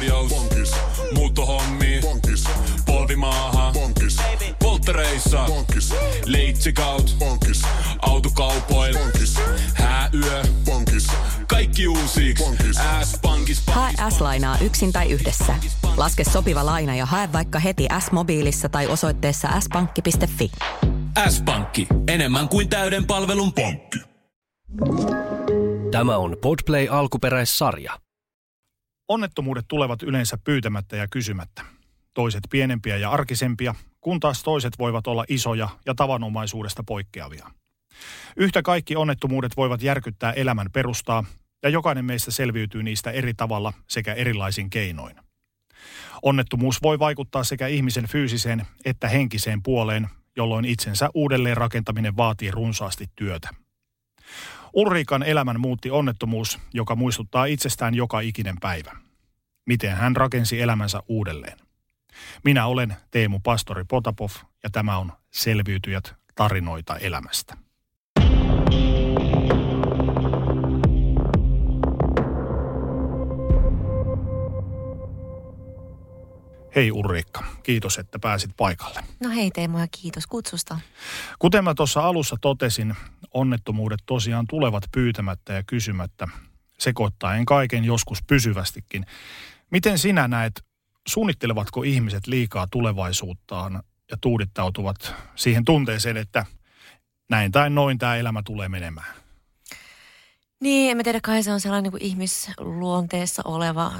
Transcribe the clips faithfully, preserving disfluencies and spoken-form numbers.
korjaus. Pankis. Muuttohommi. Pankis. Polvimaaha. Pankis. Polttereissa. Pankis. Leitsikaut. Pankis. Autokaupoil. Pankis. Hääyö. Pankis. Kaikki uusiks. S-pankis. Hae S-lainaa yksin tai yhdessä. Laske sopiva laina ja hae vaikka heti S-mobiilissa tai osoitteessa s pankki piste fi. S-pankki. Enemmän kuin täyden palvelun pankki. Tämä on Podplay alkuperäissarja. Onnettomuudet tulevat yleensä pyytämättä ja kysymättä. Toiset pienempiä ja arkisempia, kun taas toiset voivat olla isoja ja tavanomaisuudesta poikkeavia. Yhtä kaikki onnettomuudet voivat järkyttää elämän perustaa, ja jokainen meistä selviytyy niistä eri tavalla sekä erilaisin keinoin. Onnettomuus voi vaikuttaa sekä ihmisen fyysiseen että henkiseen puoleen, jolloin itsensä uudelleen rakentaminen vaatii runsaasti työtä. Ulrikan elämän muutti onnettomuus, joka muistuttaa itsestään joka ikinen päivä. Miten hän rakensi elämänsä uudelleen? Minä olen Teemu Pastori Potapov ja tämä on Selviytyjät, tarinoita elämästä. Hei Ulrika, kiitos, että pääsit paikalle. No hei Teemu ja kiitos kutsusta. Kuten mä tuossa alussa totesin, onnettomuudet tosiaan tulevat pyytämättä ja kysymättä, sekoittaen kaiken joskus pysyvästikin. Miten sinä näet, suunnittelevatko ihmiset liikaa tulevaisuuttaan ja tuudittautuvat siihen tunteeseen, että näin tai noin tämä elämä tulee menemään? Niin, en mä tiedä, kai se on sellainen niin kuin ihmisluonteessa oleva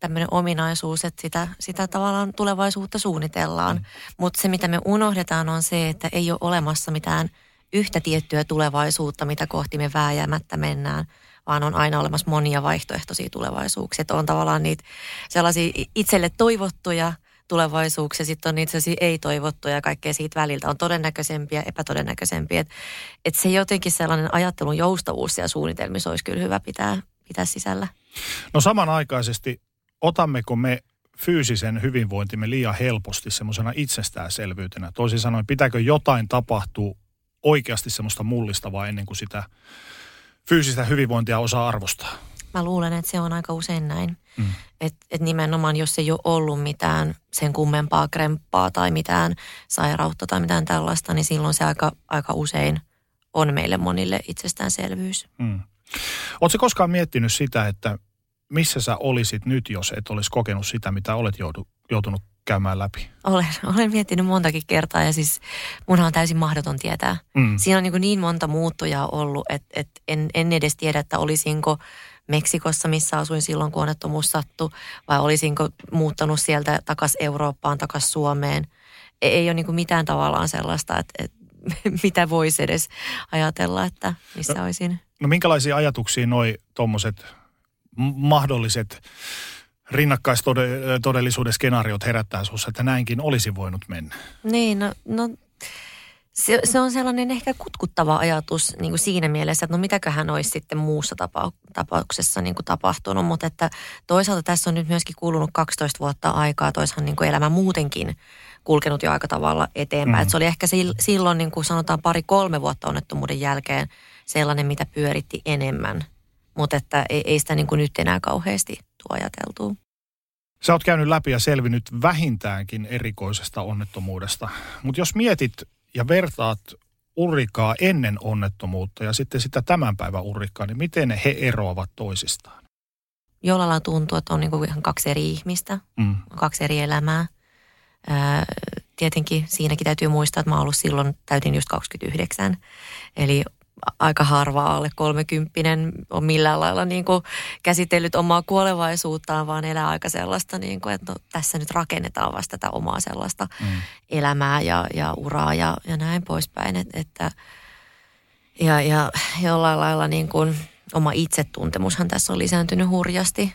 tämmöinen ominaisuus, että sitä, sitä tavallaan tulevaisuutta suunnitellaan. Mm. Mutta se, mitä me unohdetaan, on se, että ei ole olemassa mitään yhtä tiettyä tulevaisuutta, mitä kohti me vääjäämättä mennään, vaan on aina olemassa monia vaihtoehtoisia tulevaisuuksia. Että on tavallaan niitä sellaisia itselle toivottuja tulevaisuuksia, sitten on niitä sellaisia ei-toivottuja ja kaikkea siitä väliltä on todennäköisempiä, epätodennäköisempiä. Että et se jotenkin sellainen ajattelun joustavuus ja suunnitelmissa olisi kyllä hyvä pitää, pitää sisällä. No samanaikaisesti, otammeko me fyysisen hyvinvointimme liian helposti semmoisena itsestäänselvyytenä? Toisin sanoen, pitääkö jotain tapahtua oikeasti semmoista mullistavaa ennen kuin sitä fyysistä hyvinvointia osaa arvostaa? Mä luulen, että se on aika usein näin. Mm. Että et nimenomaan, jos ei ole ollut mitään sen kummempaa kremppaa tai mitään sairautta tai mitään tällaista, niin silloin se aika, aika usein on meille monille itsestäänselvyys. Mm. Oletko koskaan miettinyt sitä, että missä sä olisit nyt, jos et olisi kokenut sitä, mitä olet joudu, joutunut käymään läpi? Olen, olen miettinyt montakin kertaa ja siis munhan on täysin mahdoton tietää. Mm. Siinä on niin, niin monta muuttujaa ollut, että, että en, en edes tiedä, että olisinko Meksikossa, missä asuin silloin, kun onnettomuus sattui, vai olisinko muuttanut sieltä takaisin Eurooppaan, takaisin Suomeen. Ei ole niin kuin mitään tavallaan sellaista, että, että mitä voisi edes ajatella, että missä no, olisin. No minkälaisia ajatuksia noi tuommoiset mahdolliset rinnakkaistodellisuuden skenaariot herättää sinussa, että näinkin olisi voinut mennä? Niin, no... no. Se, se on sellainen ehkä kutkuttava ajatus niin kuin siinä mielessä, että no mitäköhän olisi sitten muussa tapa, tapauksessa niin kuin tapahtunut, mutta että toisaalta tässä on nyt myöskin kulunut kaksitoista vuotta aikaa, toishan niin kuin elämä muutenkin kulkenut jo aika tavalla eteenpäin. Mm. Et se oli ehkä sil, silloin niin kuin sanotaan pari-kolme vuotta onnettomuuden jälkeen sellainen, mitä pyöritti enemmän, mutta että ei, ei sitä niin kuin nyt enää kauheasti tuo ajateltua. Sä oot käynyt läpi ja selvinnyt vähintäänkin erikoisesta onnettomuudesta, mutta jos mietit ja vertaat Ulrikaa ennen onnettomuutta ja sitten sitä tämän päivän Ulrikaa, niin miten he eroavat toisistaan? Jollain lailla tuntuu, että on niin kuin ihan kaksi eri ihmistä, mm. kaksi eri elämää. Öö, tietenkin siinäkin täytyy muistaa, että mä oon ollut silloin, täytin just kaksikymmentäyhdeksän, eli aika harva alle kolmekymppinen on millään lailla niin kuin käsitellyt omaa kuolevaisuuttaan, vaan elää aika sellaista, niin kuin, että no, tässä nyt rakennetaan vasta tätä omaa sellaista mm. elämää ja, ja uraa ja, ja näin poispäin. Et, että, ja, ja jollain lailla niin kuin, oma itsetuntemushan tässä on lisääntynyt hurjasti.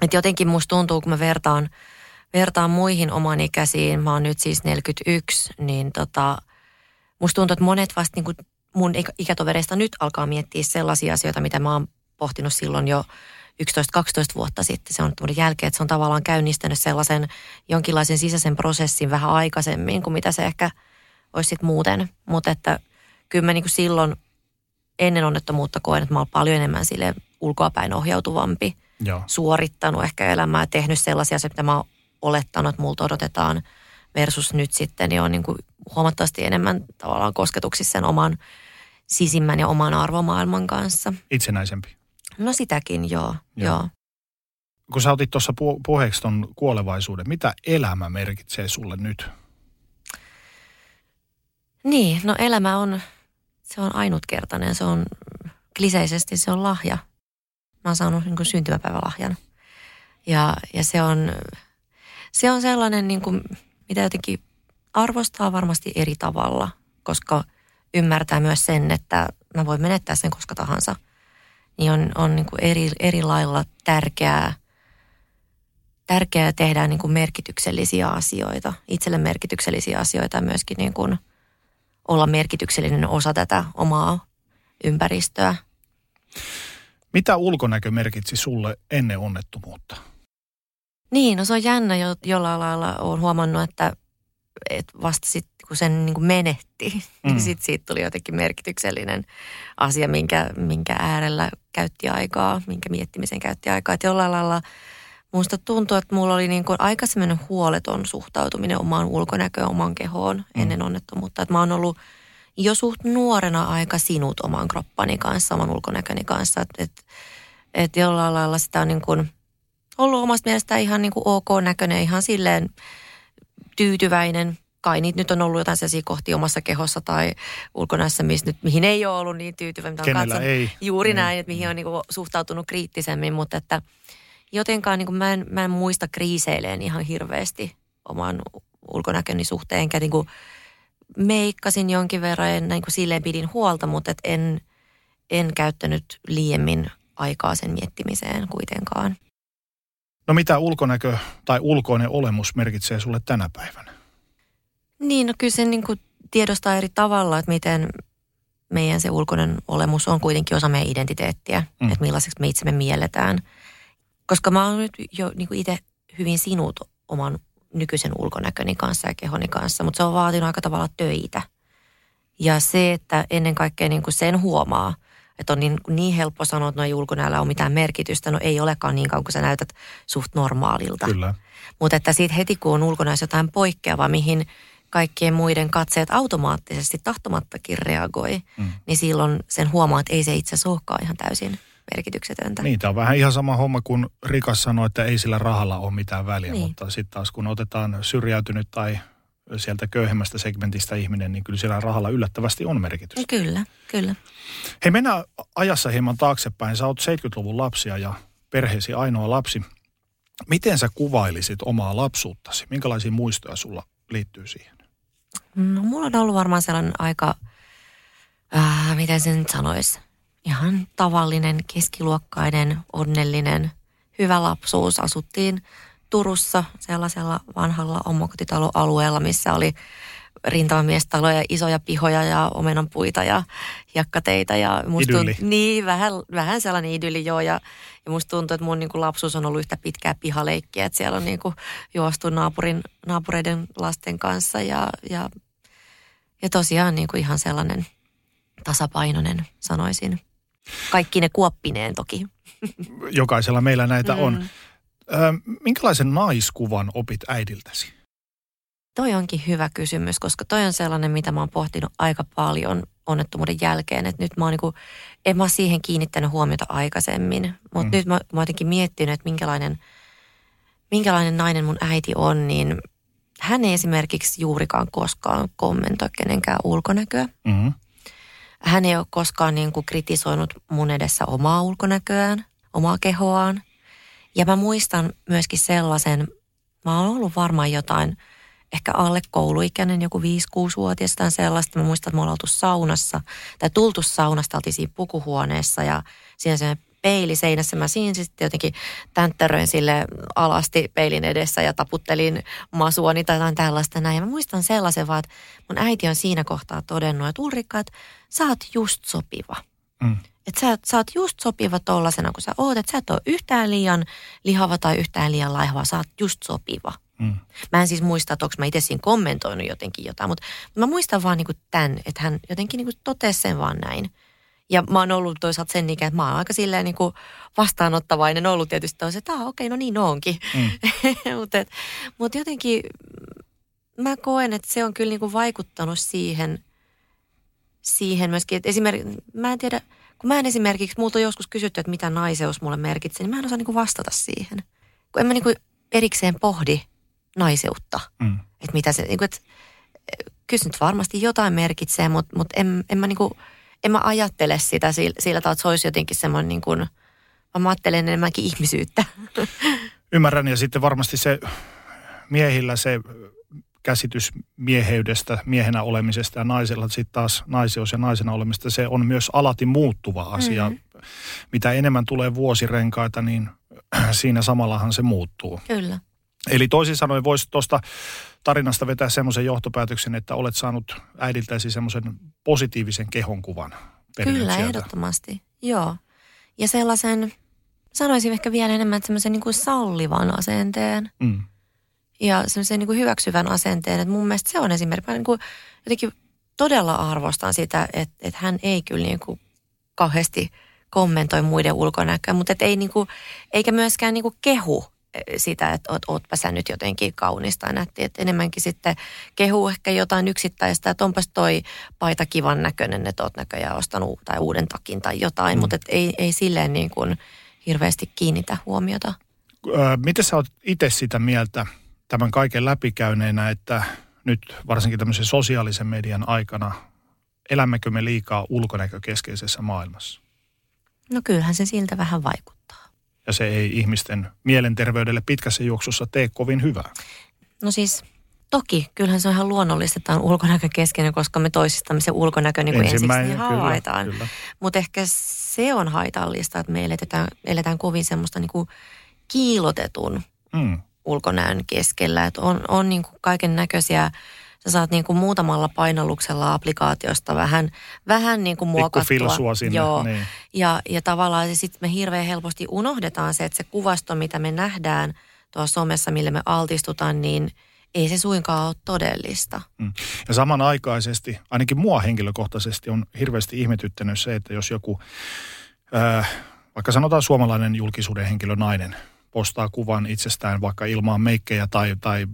Et jotenkin musta tuntuu, kun mä vertaan, vertaan muihin oman ikäisiin, mä oon nyt siis neljäkymmentäyksi, niin tota, musta tuntuu, että monet vasta niin kuin mun ikätovereista nyt alkaa miettiä sellaisia asioita, mitä mä oon pohtinut silloin jo yksitoista kaksitoista vuotta sitten. Se on tuon jälkeen, että se on tavallaan käynnistänyt sellaisen jonkinlaisen sisäisen prosessin vähän aikaisemmin kuin mitä se ehkä olisi sitten muuten. Mutta että kyllä mä niin kuin silloin ennen onnettomuutta koen, että mä oon paljon enemmän sille ulkoapäin ohjautuvampi Joo. suorittanut ehkä elämää, tehnyt sellaisia asioita, mitä mä oon olettanut, että multa odotetaan versus nyt sitten, niin on niin kuin huomattavasti enemmän tavallaan kosketuksissa sen oman sisimmän ja oman arvomaailman kanssa. Itsenäisempi. No sitäkin, joo. joo. joo. Kun sä otit tuossa puheeksi ton kuolevaisuuden, mitä elämä merkitsee sulle nyt? Niin, no elämä on, se on ainutkertainen, se on kliseisesti, se on lahja. Mä oon saanut niin kuin syntymäpäivälahjan. Ja, ja se on, se on sellainen, niin kuin, mitä jotenkin arvostaa varmasti eri tavalla, koska ymmärtää myös sen, että mä voin menettää sen koska tahansa. Niin on, on niin kuin eri, eri lailla tärkeää, tärkeää tehdä niin kuin merkityksellisiä asioita, itselle merkityksellisiä asioita ja myöskin niin kuin olla merkityksellinen osa tätä omaa ympäristöä. Mitä ulkonäkö merkitsi sulle ennen onnettomuutta? Niin, no se on jännä, jo, jollain lailla olen huomannut, että et vasta sitten kun sen niin kuin menetti, mm. niin sitten siitä tuli jotenkin merkityksellinen asia, minkä, minkä äärellä käytti aikaa, minkä miettimisen käytti aikaa. Et jollain lailla minusta tuntuu, että mulla oli niin kuin aika semmoinen huoleton suhtautuminen omaan ulkonäköön, omaan kehoon ennen onnettomuutta. Että mä oon ollut jo suht nuorena aika sinut oman kroppani kanssa, oman ulkonäköni kanssa. Että et, et jollain lailla sitä on niin kuin ollut omasta mielestä ihan niin kuin ok näköinen, ihan silleen tyytyväinen. Kai niitä nyt on ollut jotain sellaisia kohtia omassa kehossa tai ulkonäössä, mihin ei ole ollut niin tyytyväinen. Kenellä ei. Juuri näin, mm. että mihin on niin kuin suhtautunut kriittisemmin, mutta että jotenkaan niin kuin mä, en, mä en muista kriiseileen ihan hirveästi oman ulkonäköni suhteen. Enkä niin kuin meikkasin jonkin verran ja niin kuin silleen pidin huolta, mutta että en, en käyttänyt liiemmin aikaa sen miettimiseen kuitenkaan. No mitä ulkonäkö tai ulkoinen olemus merkitsee sulle tänä päivänä? Niin, no kyllä se niin kuin tiedostaa eri tavalla, että miten meidän se ulkoinen olemus on kuitenkin osa meidän identiteettiä, mm. että millaiseksi me itsemme mielletään. Koska mä oon nyt jo niin kuin itse hyvin sinut oman nykyisen ulkonäköni kanssa ja kehoni kanssa, mutta se on vaatinut aika tavalla töitä. Ja se, että ennen kaikkea niin kuin sen huomaa, että on niin, niin helppo sanoa, että no ei ulkonäöllä ole mitään merkitystä. No ei olekaan niin kauan, kun sä näytät suht normaalilta. Kyllä. Mutta että siitä heti, kun on ulkonäössä jotain poikkeavaa, mihin kaikkien muiden katseet automaattisesti tahtomattakin reagoi, mm. niin silloin sen huomaa, että ei se itse asiassa olekaan ihan täysin merkityksetöntä. Niin, tämä on vähän ihan sama homma, kun Rikas sanoi, että ei sillä rahalla ole mitään väliä. Niin. Mutta sitten taas, kun otetaan syrjäytynyt tai sieltä köyhemmästä segmentistä ihminen, niin kyllä siellä rahalla yllättävästi on merkitystä. Kyllä, kyllä. Hei, mennään ajassa hieman taaksepäin. Sä oot seitsemänkymmentäluvun lapsia ja perheesi ainoa lapsi. Miten sä kuvailisit omaa lapsuuttasi? Minkälaisia muistoja sulla liittyy siihen? No, mulla on ollut varmaan sellainen aika, äh, miten sen sanoisi, ihan tavallinen, keskiluokkainen, onnellinen, hyvä lapsuus. Asuttiin Turussa sellaisella vanhalla omakotitaloalueella, missä oli rintamamiestaloja, isoja pihoja ja omenanpuita ja hiekkateitä. Ja idylli. Tunt, niin, vähän, vähän sellainen idylli, joo. Ja, ja musta tuntuu, että mun niin kuin lapsuus on ollut yhtä pitkää pihaleikkiä, että siellä on niin kuin juostu naapurin, naapureiden lasten kanssa ja, ja, ja tosiaan niin kuin ihan sellainen tasapainoinen, sanoisin. Kaikki ne kuoppineen toki. Jokaisella meillä näitä mm. on. Minkälaisen naiskuvan opit äidiltäsi? Toi onkin hyvä kysymys, koska toi on sellainen, mitä mä oon pohtinut aika paljon onnettomuuden jälkeen. Että nyt mä oon niinku, en mä siihen kiinnittänyt huomiota aikaisemmin, mutta mm. nyt mä, mä oon jotenkin miettinyt, että minkälainen, minkälainen nainen mun äiti on, niin hän ei esimerkiksi juurikaan koskaan kommentoi kenenkään ulkonäköä. Mm. Hän ei ole koskaan niinku kritisoinut mun edessä omaa ulkonäköään, omaa kehoaan. Ja mä muistan myöskin sellaisen, mä oon ollut varmaan jotain, ehkä alle kouluikäinen, joku viisi kuusi vuotias tai sellaista. Mä muistan, että me ollaan oltu saunassa, tai tultu saunasta, oltiin siinä pukuhuoneessa ja siinä se peili seinässä. Mä siinä sitten jotenkin tänttäröin sille alasti peilin edessä ja taputtelin masuani tai jotain tällaista näin. Ja mä muistan sellaisen vaan, että mun äiti on siinä kohtaa todennut, että Ulrika, että sä oot just sopiva. Mm. Että sä, sä oot just sopiva tollasena, kun sä oot, että sä et ole yhtään liian lihava tai yhtään liian laiha, sä oot just sopiva. Mm. Mä en siis muista, että onko mä itse siinä kommentoinut jotenkin jotain, mutta mä muistan vaan niin kuin tämän, että hän jotenkin niin kuin totesi sen vaan näin. Ja mä oon ollut toisaalta sen ikään, että mä oon aika silleen niin kuin vastaanottavainen ollut tietysti toisaalta, että ah, okei, okay, no niin onkin. Mm. Mutta mut jotenkin mä koen, että se on kyllä niin kuin vaikuttanut siihen, siihen myöskin. Että esimerkiksi, mä en tiedä, kun mä en esimerkiksi, multa on joskus kysytty, että mitä naiseus mulle merkitsee, niin mä en osaa niin kuin vastata siihen. Kun en mä niin kuin erikseen pohdi naiseutta, mm. että mitä se, niin kuin, että kyllä nyt varmasti jotain merkitsee, mutta, mutta en, en mä niin kuin... En mä ajattele sitä sillä, sillä tavalla, että se olisi jotenkin semmoinen niin kuin, mä ajattelen enemmänkin ihmisyyttä. Ymmärrän, ja sitten varmasti se miehillä se käsitys mieheydestä, miehenä olemisesta ja naisella sitten taas naiseus ja naisena olemista, se on myös alati muuttuva asia. Mm-hmm. Mitä enemmän tulee vuosirenkaita, niin siinä samallahan se muuttuu. Kyllä. Eli toisin sanoen voisi tuosta tarinasta vetää semmoisen johtopäätöksen, että olet saanut äidiltäsi semmoisen positiivisen kehonkuvan. Kyllä, ehdottomasti. Joo. Ja sellaisen, sanoisin ehkä vielä enemmän, semmoisen niin kuin sallivan asenteen mm. ja semmoisen niin kuin hyväksyvän asenteen. Että mun mielestä se on esimerkiksi, niin kuin jotenkin todella arvostan sitä, että, että hän ei kyllä niin kuin kauheasti kommentoi muiden ulkonäköä, mutta et ei niin kuin, eikä myöskään niin kuin kehu sitä, että oot, ootpä sä nyt jotenkin kaunista ja nätti, että enemmänkin sitten kehuu ehkä jotain yksittäistä, että onpas toi paita kivan näköinen, että oot näköjään ostanut tai uuden takin tai jotain, mm. mutta et ei, ei silleen niin kuin hirveästi kiinnitä huomiota. Miten sä oot itse sitä mieltä tämän kaiken läpikäyneenä, että nyt varsinkin tämmöisen sosiaalisen median aikana elämmekö me liikaa ulkonäkökeskeisessä maailmassa? No kyllähän se siltä vähän vaikuttaa. Ja se ei ihmisten mielenterveydelle pitkässä juoksussa tee kovin hyvää. No siis toki, kyllähän se on ihan luonnollista, että on ulkonäkökeskeinen, koska me toisistamme se ulkonäkö niin kuin ensiksi havaitaan. Mutta ehkä se on haitallista, että me eletään, eletään kovin semmoista niin kuin kiilotetun mm. ulkonäön keskellä. Että on, on niin kuin kaiken näköisiä. Sä saat niin kuin muutamalla painalluksella applikaatiosta vähän, vähän niin kuin muokattua. Pikku filsua sinne. Joo. Niin. Ja, ja tavallaan sitten me hirveän helposti unohdetaan se, että se kuvasto, mitä me nähdään tuolla somessa, millä me altistutaan, niin ei se suinkaan ole todellista. Mm. Ja samanaikaisesti, ainakin mua henkilökohtaisesti on hirveästi ihmetyttänyt se, että jos joku, äh, vaikka sanotaan suomalainen julkisuuden henkilö nainen, postaa kuvan itsestään vaikka ilmaan meikkejä tai, tai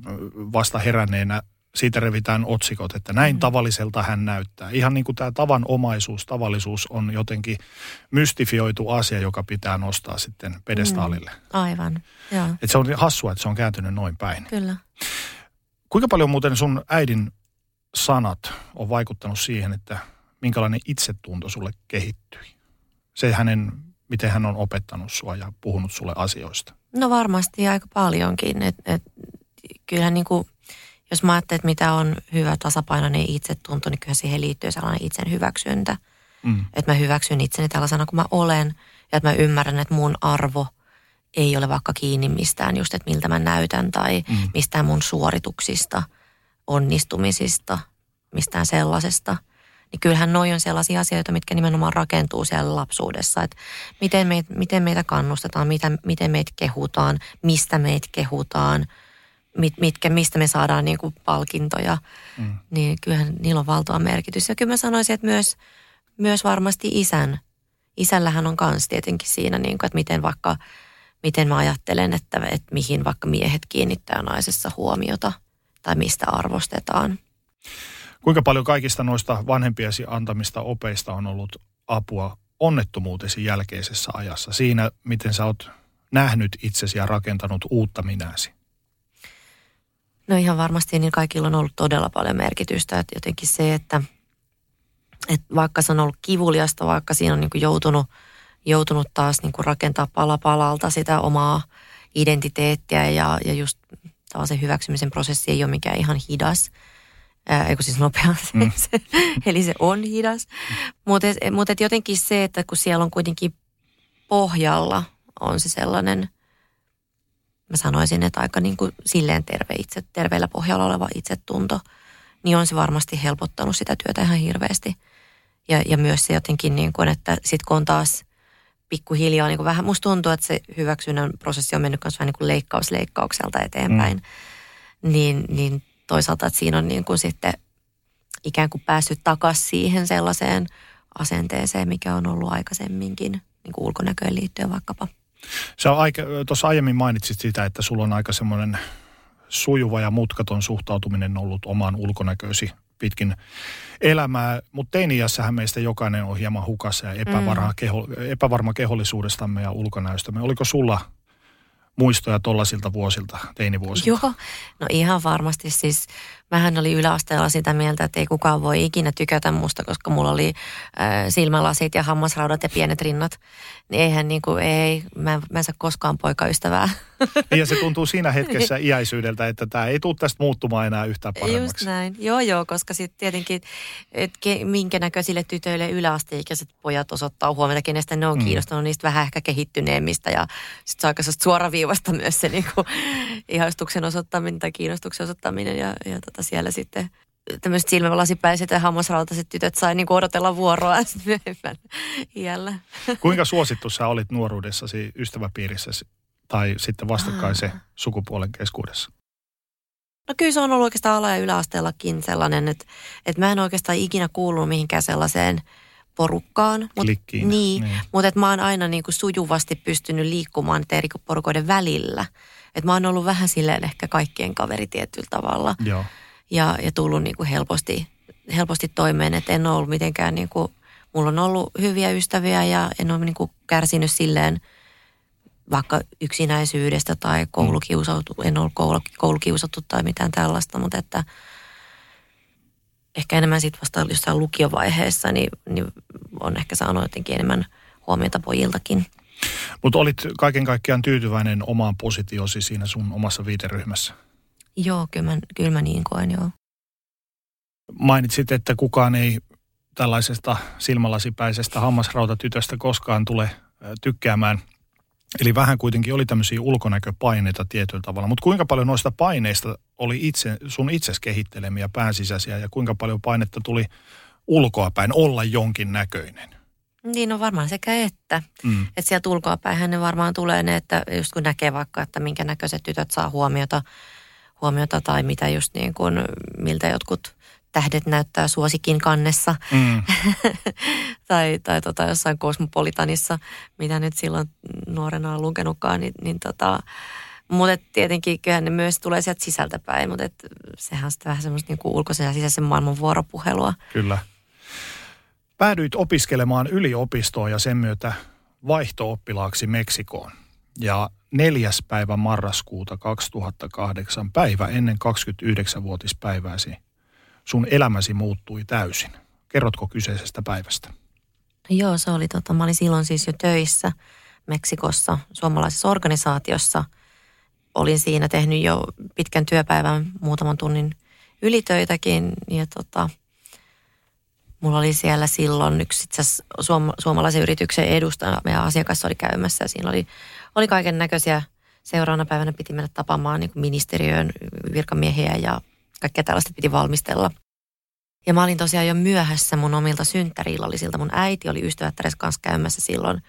vasta heränneenä, siitä revitään otsikot, että näin mm. tavalliselta hän näyttää. Ihan niin kuin tämä tavanomaisuus, tavallisuus on jotenkin mystifioitu asia, joka pitää nostaa sitten pedestaalille. Mm. Aivan, joo. Että se on hassua, että se on kääntynyt noin päin. Kyllä. Kuinka paljon muuten sun äidin sanat on vaikuttanut siihen, että minkälainen itsetunto sulle kehittyi? Se hänen, miten hän on opettanut sua ja puhunut sulle asioista. No varmasti aika paljonkin. Et, et, kyllähän niin kuin... Jos mä ajattelen, että mitä on hyvä tasapainoinen itsetunto, niin kyllähän siihen liittyy sellainen itsen hyväksyntä. Mm. Että mä hyväksyn itseni tällaisena kuin mä olen ja että mä ymmärrän, että mun arvo ei ole vaikka kiinni mistään just, että miltä mä näytän tai mm. mistään mun suorituksista, onnistumisista, mistään sellaisesta. Niin kyllähän noi on sellaisia asioita, mitkä nimenomaan rakentuu siellä lapsuudessa. Että miten meitä, miten meitä kannustetaan, mitä, miten meitä kehutaan, mistä meitä kehutaan. Mit, mitkä, mistä me saadaan niin kuin palkintoja, mm. niin kyllähän niillä on valtava merkitys. Ja kyllä mä sanoisin, että myös, myös varmasti isän. Isällähän on kans tietenkin siinä, niin kuin, että miten vaikka, miten mä ajattelen, että, että mihin vaikka miehet kiinnittää naisessa huomiota tai mistä arvostetaan. Kuinka paljon kaikista noista vanhempiasi antamista opeista on ollut apua onnettomuutesi jälkeisessä ajassa? Siinä, miten sä oot nähnyt itsesi ja rakentanut uutta minäsi? No ihan varmasti niin kaikilla on ollut todella paljon merkitystä, että jotenkin se, että, että vaikka se on ollut kivuliasta, vaikka siinä on niin kuin joutunut, joutunut taas niin kuin rakentaa pala palalta sitä omaa identiteettiä ja, ja just taas se hyväksymisen prosessi ei ole mikään ihan hidas, ää, eikö siis nopea se, mm. se, eli se on hidas, mutta mut jotenkin se, että kun siellä on kuitenkin pohjalla on se sellainen, mä sanoisin, että aika niin kuin silleen terve itse, terveellä pohjalla oleva itsetunto, niin on se varmasti helpottanut sitä työtä ihan hirveästi. Ja, ja myös se jotenkin niin kuin, että sit kun on taas pikkuhiljaa niin kuin vähän, musta tuntuu, että se hyväksynnän prosessi on mennyt myös vähän niin kuin leikkaus leikkaukselta eteenpäin. Mm. Niin, niin toisaalta, että siinä on niin kuin sitten ikään kuin päässyt takaisin siihen sellaiseen asenteeseen, mikä on ollut aikaisemminkin niin kuin ulkonäköön liittyen vaikkapa. Sä tuossa aiemmin mainitsit sitä, että sulla on aika semmoinen sujuva ja mutkaton suhtautuminen ollut omaan ulkonäkösi pitkin elämää, mutta teini-iässähän meistä jokainen on hieman hukassa ja epävarma, mm. keho, epävarma kehollisuudestamme ja ulkonäöstämme. Oliko sulla muistoja tollaisilta vuosilta, teinivuosilta? Joo, no ihan varmasti. Siis mähän oli yläasteella sitä mieltä, että ei kukaan voi ikinä tykätä musta, koska mulla oli äh, silmälasit ja hammasraudat ja pienet rinnat. Niin eihän niin kuin, ei, mä, mä en saa koskaan poikaystävää. Ja se tuntuu siinä hetkessä iäisyydeltä, että tämä ei tule tästä muuttumaan enää yhtään paremmaksi. Just näin. Joo, joo, koska sitten tietenkin, että minkä näköisille tytöille yläasteikäiset pojat osoittaa huomiota, kenestä ne on mm. kiinnostunut, niistä vähän ehkä kehittyneemmistä. Ja sitten se on aika suoraviivasta myös se niin kuin ihastuksen osoittaminen tai kiinnostuksen osoittaminen ja, ja tota siellä sitten tämmöiset silmälasipäiset ja hammasrautaiset tytöt sai niin kuin odotella vuoroa myöhemmän iällä. Kuinka suosittu sä olit nuoruudessasi ystäväpiirissä tai sitten vastakkaisen Aha. sukupuolen keskuudessa? No kyllä se on ollut oikeastaan ala- ja yläasteellakin sellainen, että, että mä en oikeastaan ikinä kuulunut mihinkään sellaiseen porukkaan. Mut, Klikkiin. Niin, niin. Mutta että mä oon aina niin kuin sujuvasti pystynyt liikkumaan eri porukoiden välillä. Että mä oon ollut vähän silleen ehkä kaikkien kaveri tietyllä tavalla. Joo. Ja, ja tullut niin kuin helposti, helposti toimeen, että en ole ollut mitenkään, niin kuin, mulla on ollut hyviä ystäviä ja en ole niin kuin kärsinyt silleen vaikka yksinäisyydestä tai koulukiusattu, en ole koulukiusattu tai mitään tällaista, mutta että ehkä enemmän sitten vasta jossain lukiovaiheessa, niin, niin on ehkä saanut jotenkin enemmän huomiota pojiltakin. Mutta olit kaiken kaikkiaan tyytyväinen omaan positiosi siinä sun omassa viiteryhmässä? Joo, kyllä mä, kyllä mä niin koen, joo. Mainitsit, että kukaan ei tällaisesta silmälasipäisestä hammasrautatytöstä koskaan tule tykkäämään. Eli vähän kuitenkin oli tämmöisiä ulkonäköpaineita tietyllä tavalla. Mutta kuinka paljon noista paineista oli itse, sun itses kehittelemiä pääsisäisiä ja kuinka paljon painetta tuli ulkoapäin olla jonkin näköinen? Niin, no varmaan sekä että. Mm. Että sieltä ulkoapäinhän ne varmaan tulee ne, että just kun näkee vaikka, että minkä näköiset tytöt saa huomiota, huomiota tai mitä just niin kuin, miltä jotkut tähdet näyttää suosikin kannessa mm. tai, tai tota jossain Kosmopolitanissa, mitä nyt silloin nuorena on lukenutkaan, niin, niin tota, mutta tietenkin kyllähän ne myös tulee sieltä sisältä päin, mutta et sehän on sitten vähän semmoista niin kuin ulkoisen ja sisäisen maailman vuoropuhelua. Kyllä. Päädyit opiskelemaan yliopistoon ja sen myötä vaihto-oppilaaksi Meksikoon. Ja neljäs päivä marraskuuta kaksituhattakahdeksan, päivä ennen kaksikymmentäyhdeksänvuotispäivääsi, sun elämäsi muuttui täysin. Kerrotko kyseisestä päivästä? No joo, se oli tota, mä olin silloin siis jo töissä Meksikossa, suomalaisessa organisaatiossa. Olin siinä tehnyt jo pitkän työpäivän, muutaman tunnin ylitöitäkin ja tota... Mulla oli siellä silloin yksi itse asiassa suom- suomalaisen yrityksen edustaja, meidän asiakas oli käymässä ja siinä oli, oli kaiken näköisiä. Seuraavana päivänä piti mennä tapaamaan niin kuin ministeriön virkamiehiä ja kaikkea tällaista piti valmistella. Ja mä olin tosiaan jo myöhässä mun omilta synttäriillallisilta. Mun äiti oli ystävättäres kanssa käymässä silloin,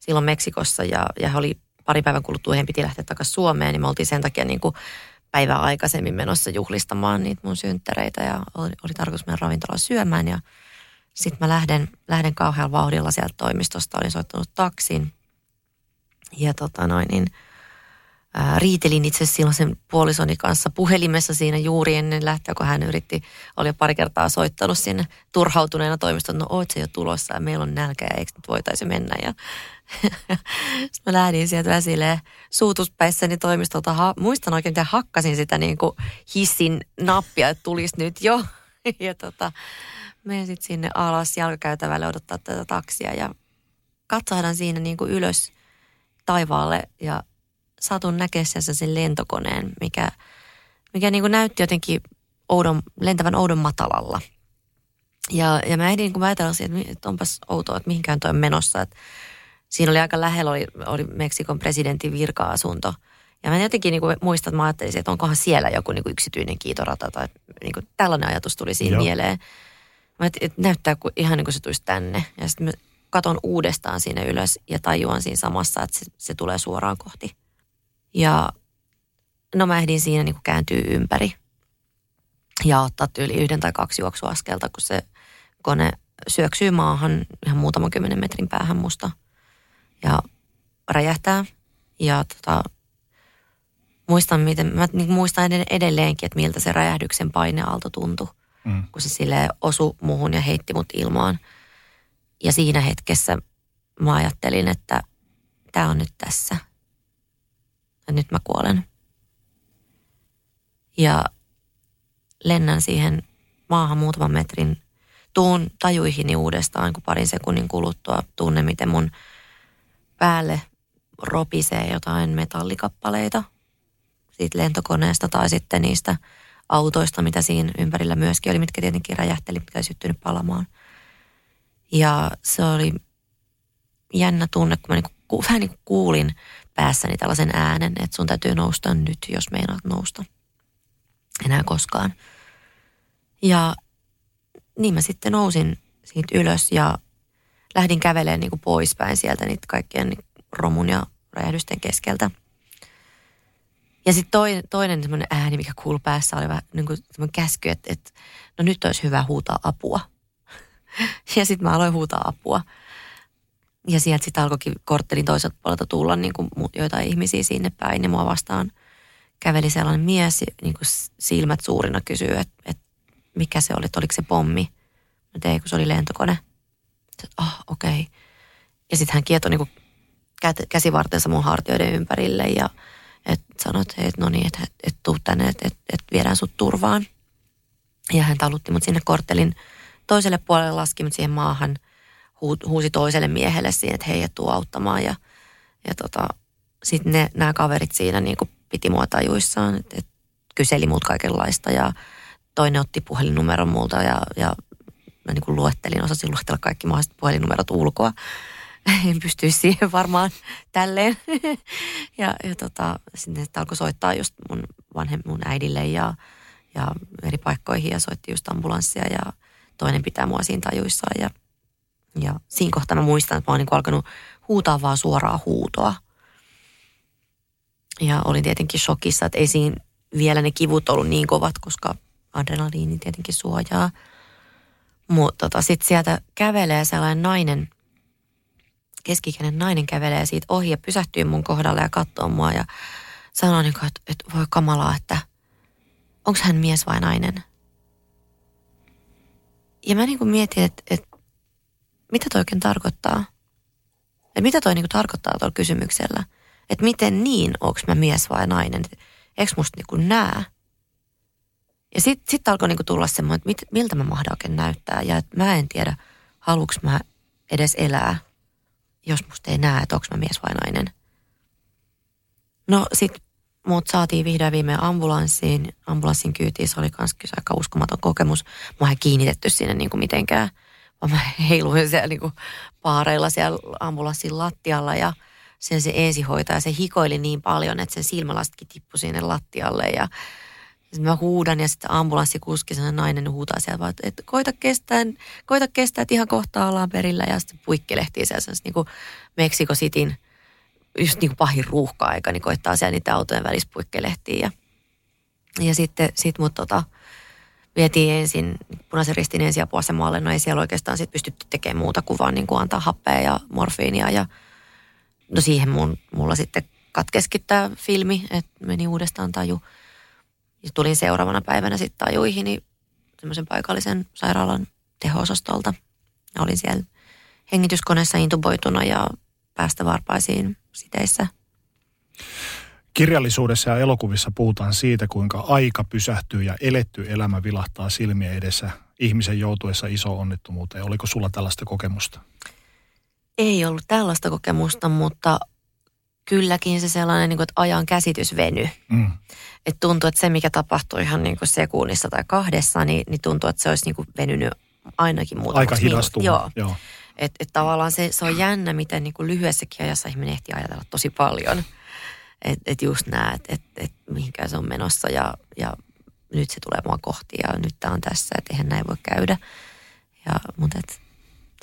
silloin Meksikossa ja, ja he oli pari päivän kuluttua, heidän piti lähteä takaisin Suomeen. Niin me oltiin sen takia niin kuin päivää aikaisemmin menossa juhlistamaan niitä mun synttäreitä ja oli, oli tarkoitus mennä ravintolaan syömään ja sitten mä lähden, lähden kauhealla vauhdilla sieltä toimistosta, olin soittanut taksin ja tota noin, niin, ää, riitelin itse asiassa silloin sen puolisoni kanssa puhelimessa siinä juuri ennen lähtöä, kun hän yritti, oli jo pari kertaa soittanut sinne turhautuneena toimistoon, no oot sä jo tulossa ja meillä on nälkä ja eikö nyt voitaisi mennä. Ja sitten mä lähdin sieltä vähän silleen suutuspäissäni toimistolta, ha- muistan oikein miten hakkasin sitä niin kuin hissin nappia, että tulisi nyt jo ja tota... Menen sitten sinne alas jalkakäytävälle odottaa tätä taksia ja katsahdan siinä niin kuin ylös taivaalle ja satun näkeessä sen lentokoneen, mikä, mikä niin kuin näytti jotenkin oudon, lentävän oudon matalalla. Ja, ja mä ehdin, kun mä ajattelin, että onpas outoa, että mihinkään toi on menossa. Että siinä oli aika lähellä, oli, oli Meksikon presidentin virka-asunto. Ja mä jotenkin niin kuin muistan, että mä ajattelin, että onkohan siellä joku niin kuin yksityinen kiitorata tai niin kuin tällainen ajatus tuli siinä Joo. mieleen. Mä et, et näyttää kuin, ihan niin kuin se tulisi tänne. Ja sitten mä katon uudestaan siinä ylös ja tajuan siinä samassa, että se, se tulee suoraan kohti. Ja no mä ehdin siinä niin kuin kääntyä ympäri ja ottaa tyyli yhden tai kaksi juoksuaskelta, kun se kone syöksyy maahan ihan muutaman kymmenen metrin päähän musta ja räjähtää. Ja tota, muistan, miten, mä niin muistan edelleenkin, että miltä se räjähdyksen paineaalto tuntui, mm. kun se silleen osui muhun ja heitti mut ilmaan. Ja siinä hetkessä mä ajattelin, että tää on nyt tässä. Ja nyt mä kuolen. Ja lennän siihen maahan muutaman metrin. Tuun tajuihini uudestaan, kun parin sekunnin kuluttua tunne, miten mun päälle ropisee jotain metallikappaleita siitä lentokoneesta tai sitten niistä autoista, mitä siinä ympärillä myöskin oli, mitkä tietenkin räjähteli, mitkä ei syttynyt palamaan. Ja se oli jännä tunne, kun mä niinku, ku, vähän niin kuin kuulin päässäni tällaisen äänen, että sun täytyy nousta nyt, jos meinaat nousta. Enää koskaan. Ja niin mä sitten nousin siitä ylös ja lähdin kävelemään niin kuin poispäin sieltä niitä kaikkien romun ja räjähdysten keskeltä. Ja sitten toinen, toinen semmoinen ääni, mikä kuului päässä, oli vähän niin kuin semmoinen käsky, että, että no nyt olisi hyvä huutaa apua. Ja sitten mä aloin huutaa apua. Ja sieltä sitten alkoikin korttelin toiselta puolelta tulla niin kuin joitain ihmisiä sinne päin ja mua vastaan käveli sellainen mies, niin kuin silmät suurina kysyi, että, että mikä se oli, että oliko se pommi. Mä tein, kun se oli lentokone. Ah, oh, okei. Okay. Ja sitten hän kietoi niin kuin käsivartensa mun hartioiden ympärille ja et, sanoi, että et, no niin, että et, et, tuu tänne, että et, et viedään sut turvaan. Ja hän talutti mut sinne korttelin toiselle puolelle, laski mut siihen maahan, huusi toiselle miehelle siihen, että hei, et tuu auttamaan. Ja, ja tota, sitten nämä kaverit siinä niin kuin piti mua tajuissaan, että et, kyseli mut kaikenlaista ja toinen otti puhelinnumeron multa ja, ja mä niin kuin luettelin, osasin luettella kaikki mahdolliset puhelinnumerot ulkoa. En pystyisi siihen varmaan tälleen. Ja, ja tota, sitten alkoi soittaa just mun vanhem, mun äidille ja, ja eri paikkoihin ja soitti just ambulanssia ja toinen pitää mua siinä tajuissaan. Ja, ja siinä kohtaa mä muistan, että mä oon niin kuin alkanut huutaa vaan suoraa huutoa. Ja olin tietenkin shokissa, että ei siinä vielä ne kivut ollut niin kovat, koska adrenaliini tietenkin suojaa. Mutta tota, sitten sieltä kävelee sellainen nainen, keski-ikäinen nainen kävelee siitä ohi ja pysähtyy mun kohdalle ja katsoo mua ja sanoo, että, että voi kamalaa, että onko hän mies vai nainen. Ja mä niin kuin mietin, että, että mitä toi oikein tarkoittaa? Että mitä toi niin kuin tarkoittaa tuolla kysymyksellä? Että miten niin, onko mä mies vai nainen? Eikö musta niin kuin nää? Ja sitten sit alkoi niinku tulla semmoinen, että mit, miltä mä mahdan oikein näyttää. Ja että mä en tiedä, haluanko mä edes elää, jos musta ei näe, että onko mä mies vai nainen. No sit mut saatiin vihdoin viimein ambulanssiin. Ambulanssin kyytiin, se oli kans kyllä aika uskomaton kokemus. Mua ei kiinnitetty sinne niinku mitenkään, vaan mä heiluin siellä niinku paareilla siellä ambulanssin lattialla. Ja sen se ensihoitaja, se hikoili niin paljon, että sen silmälastikin tippui sinne lattialle ja... Sitten mä huudan ja sitten ambulanssikuski, sellainen nainen huutaa sieltä vaan, että, että koita kestää, koita kestää, että ihan kohta ollaan perillä. Ja sitten puikkelehtii siellä sellaisen niin kuin Meksiko Cityn, just niin kuin pahin ruuhka-aika, niin koittaa siellä niitä autojen välissä puikkelehtii. Ja, ja sitten sit mut tota, vietiin ensin Punaisen Ristin ensiapuasemalle. No ei siellä oikeastaan sit pystytty tekemään muuta kuin vaan niin kuin antaa happea ja morfiinia. Ja, no siihen mun, mulla sitten katkesikin tämä filmi, että meni uudestaan taju. Ja tulin seuraavana päivänä sitten tajuihini semmoisen paikallisen sairaalan teho-osastolta. Ja olin siellä hengityskoneessa intuboituna ja päästä varpaisiin siteissä. Kirjallisuudessa ja elokuvissa puhutaan siitä, kuinka aika pysähtyy ja eletty elämä vilahtaa silmien edessä ihmisen joutuessa isoon onnettomuuteen. Oliko sulla tällaista kokemusta? Ei ollut tällaista kokemusta, mutta... Kylläkin se sellainen, niin kuin, että ajan käsitys veny. Mm. Että tuntuu, että se mikä tapahtuu ihan niin kuin sekunnissa tai kahdessa, niin, niin tuntuu, että se olisi niin kuin venynyt ainakin muutamaksi. Aika hidastuu. Joo. Joo. Että et tavallaan se, se on jännä, miten niin kuin lyhyessäkin ajassa ihminen ehtii ajatella tosi paljon. Että et just näet, että et mihinkään se on menossa ja, ja nyt se tulee mua kohti ja nyt tämä on tässä, että eihän näin voi käydä. Ja, mutta et,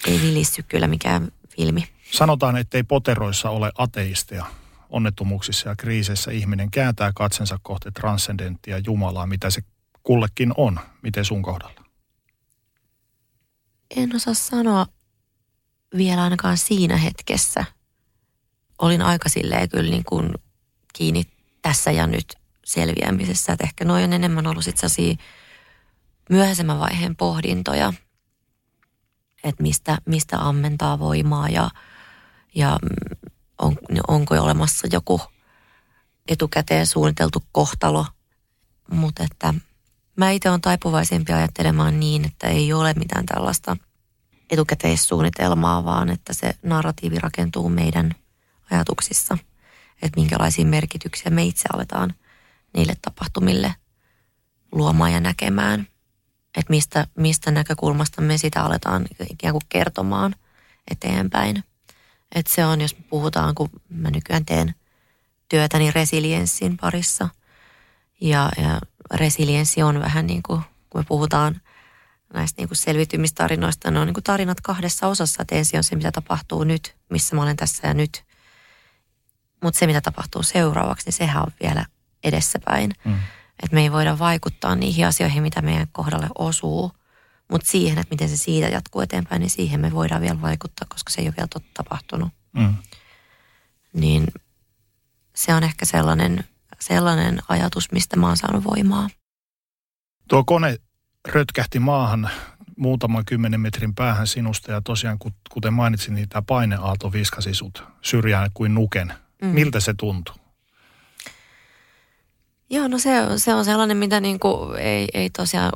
ei vilissy kyllä mikään filmi. Sanotaan, ettei poteroissa ole ateisteja. Onnettomuuksissa ja kriiseissä ihminen kääntää katsensa kohti transcendenttia Jumalaa, mitä se kullekin on. Miten sun kohdalla? En osaa sanoa vielä ainakaan siinä hetkessä. Olin aika silleen kyllä niin kuin kiinni tässä ja nyt selviämisessä. Että ehkä noi on enemmän ollut sitten sellaisia myöhäisemmän vaiheen pohdintoja, että mistä, mistä ammentaa voimaa ja, ja on, onko jo olemassa joku etukäteen suunniteltu kohtalo. Mutta että mä itse olen taipuvaisempi ajattelemaan niin, että ei ole mitään tällaista etukäteissuunnitelmaa, vaan että se narratiivi rakentuu meidän ajatuksissa, että minkälaisia merkityksiä me itse aletaan niille tapahtumille luomaan ja näkemään. Että mistä, mistä näkökulmasta me sitä aletaan ikään kuin kertomaan eteenpäin. Että se on, jos puhutaan, kun mä nykyään teen työtä, niin resilienssin parissa. Ja, ja resilienssi on vähän niin kuin, kun me puhutaan näistä niin kuin selviytymistarinoista, ne on niin kuin tarinat kahdessa osassa. Että ensin on se, mitä tapahtuu nyt, missä mä olen tässä ja nyt. Mutta se, mitä tapahtuu seuraavaksi, niin sehän on vielä edessäpäin. Mm. Että me ei voida vaikuttaa niihin asioihin, mitä meidän kohdalle osuu, mutta siihen, että miten se siitä jatkuu eteenpäin, niin siihen me voidaan vielä vaikuttaa, koska se ei ole vielä totta tapahtunut. Mm. Niin se on ehkä sellainen, sellainen ajatus, mistä mä oon saanut voimaa. Tuo kone rötkähti maahan muutaman kymmenen metrin päähän sinusta ja tosiaan, kuten mainitsin, niin tämä paineaalto viskasi sut syrjään kuin nuken. Mm. Miltä se tuntui? Joo, no se, se on sellainen, mitä niin kuin ei, ei tosiaan,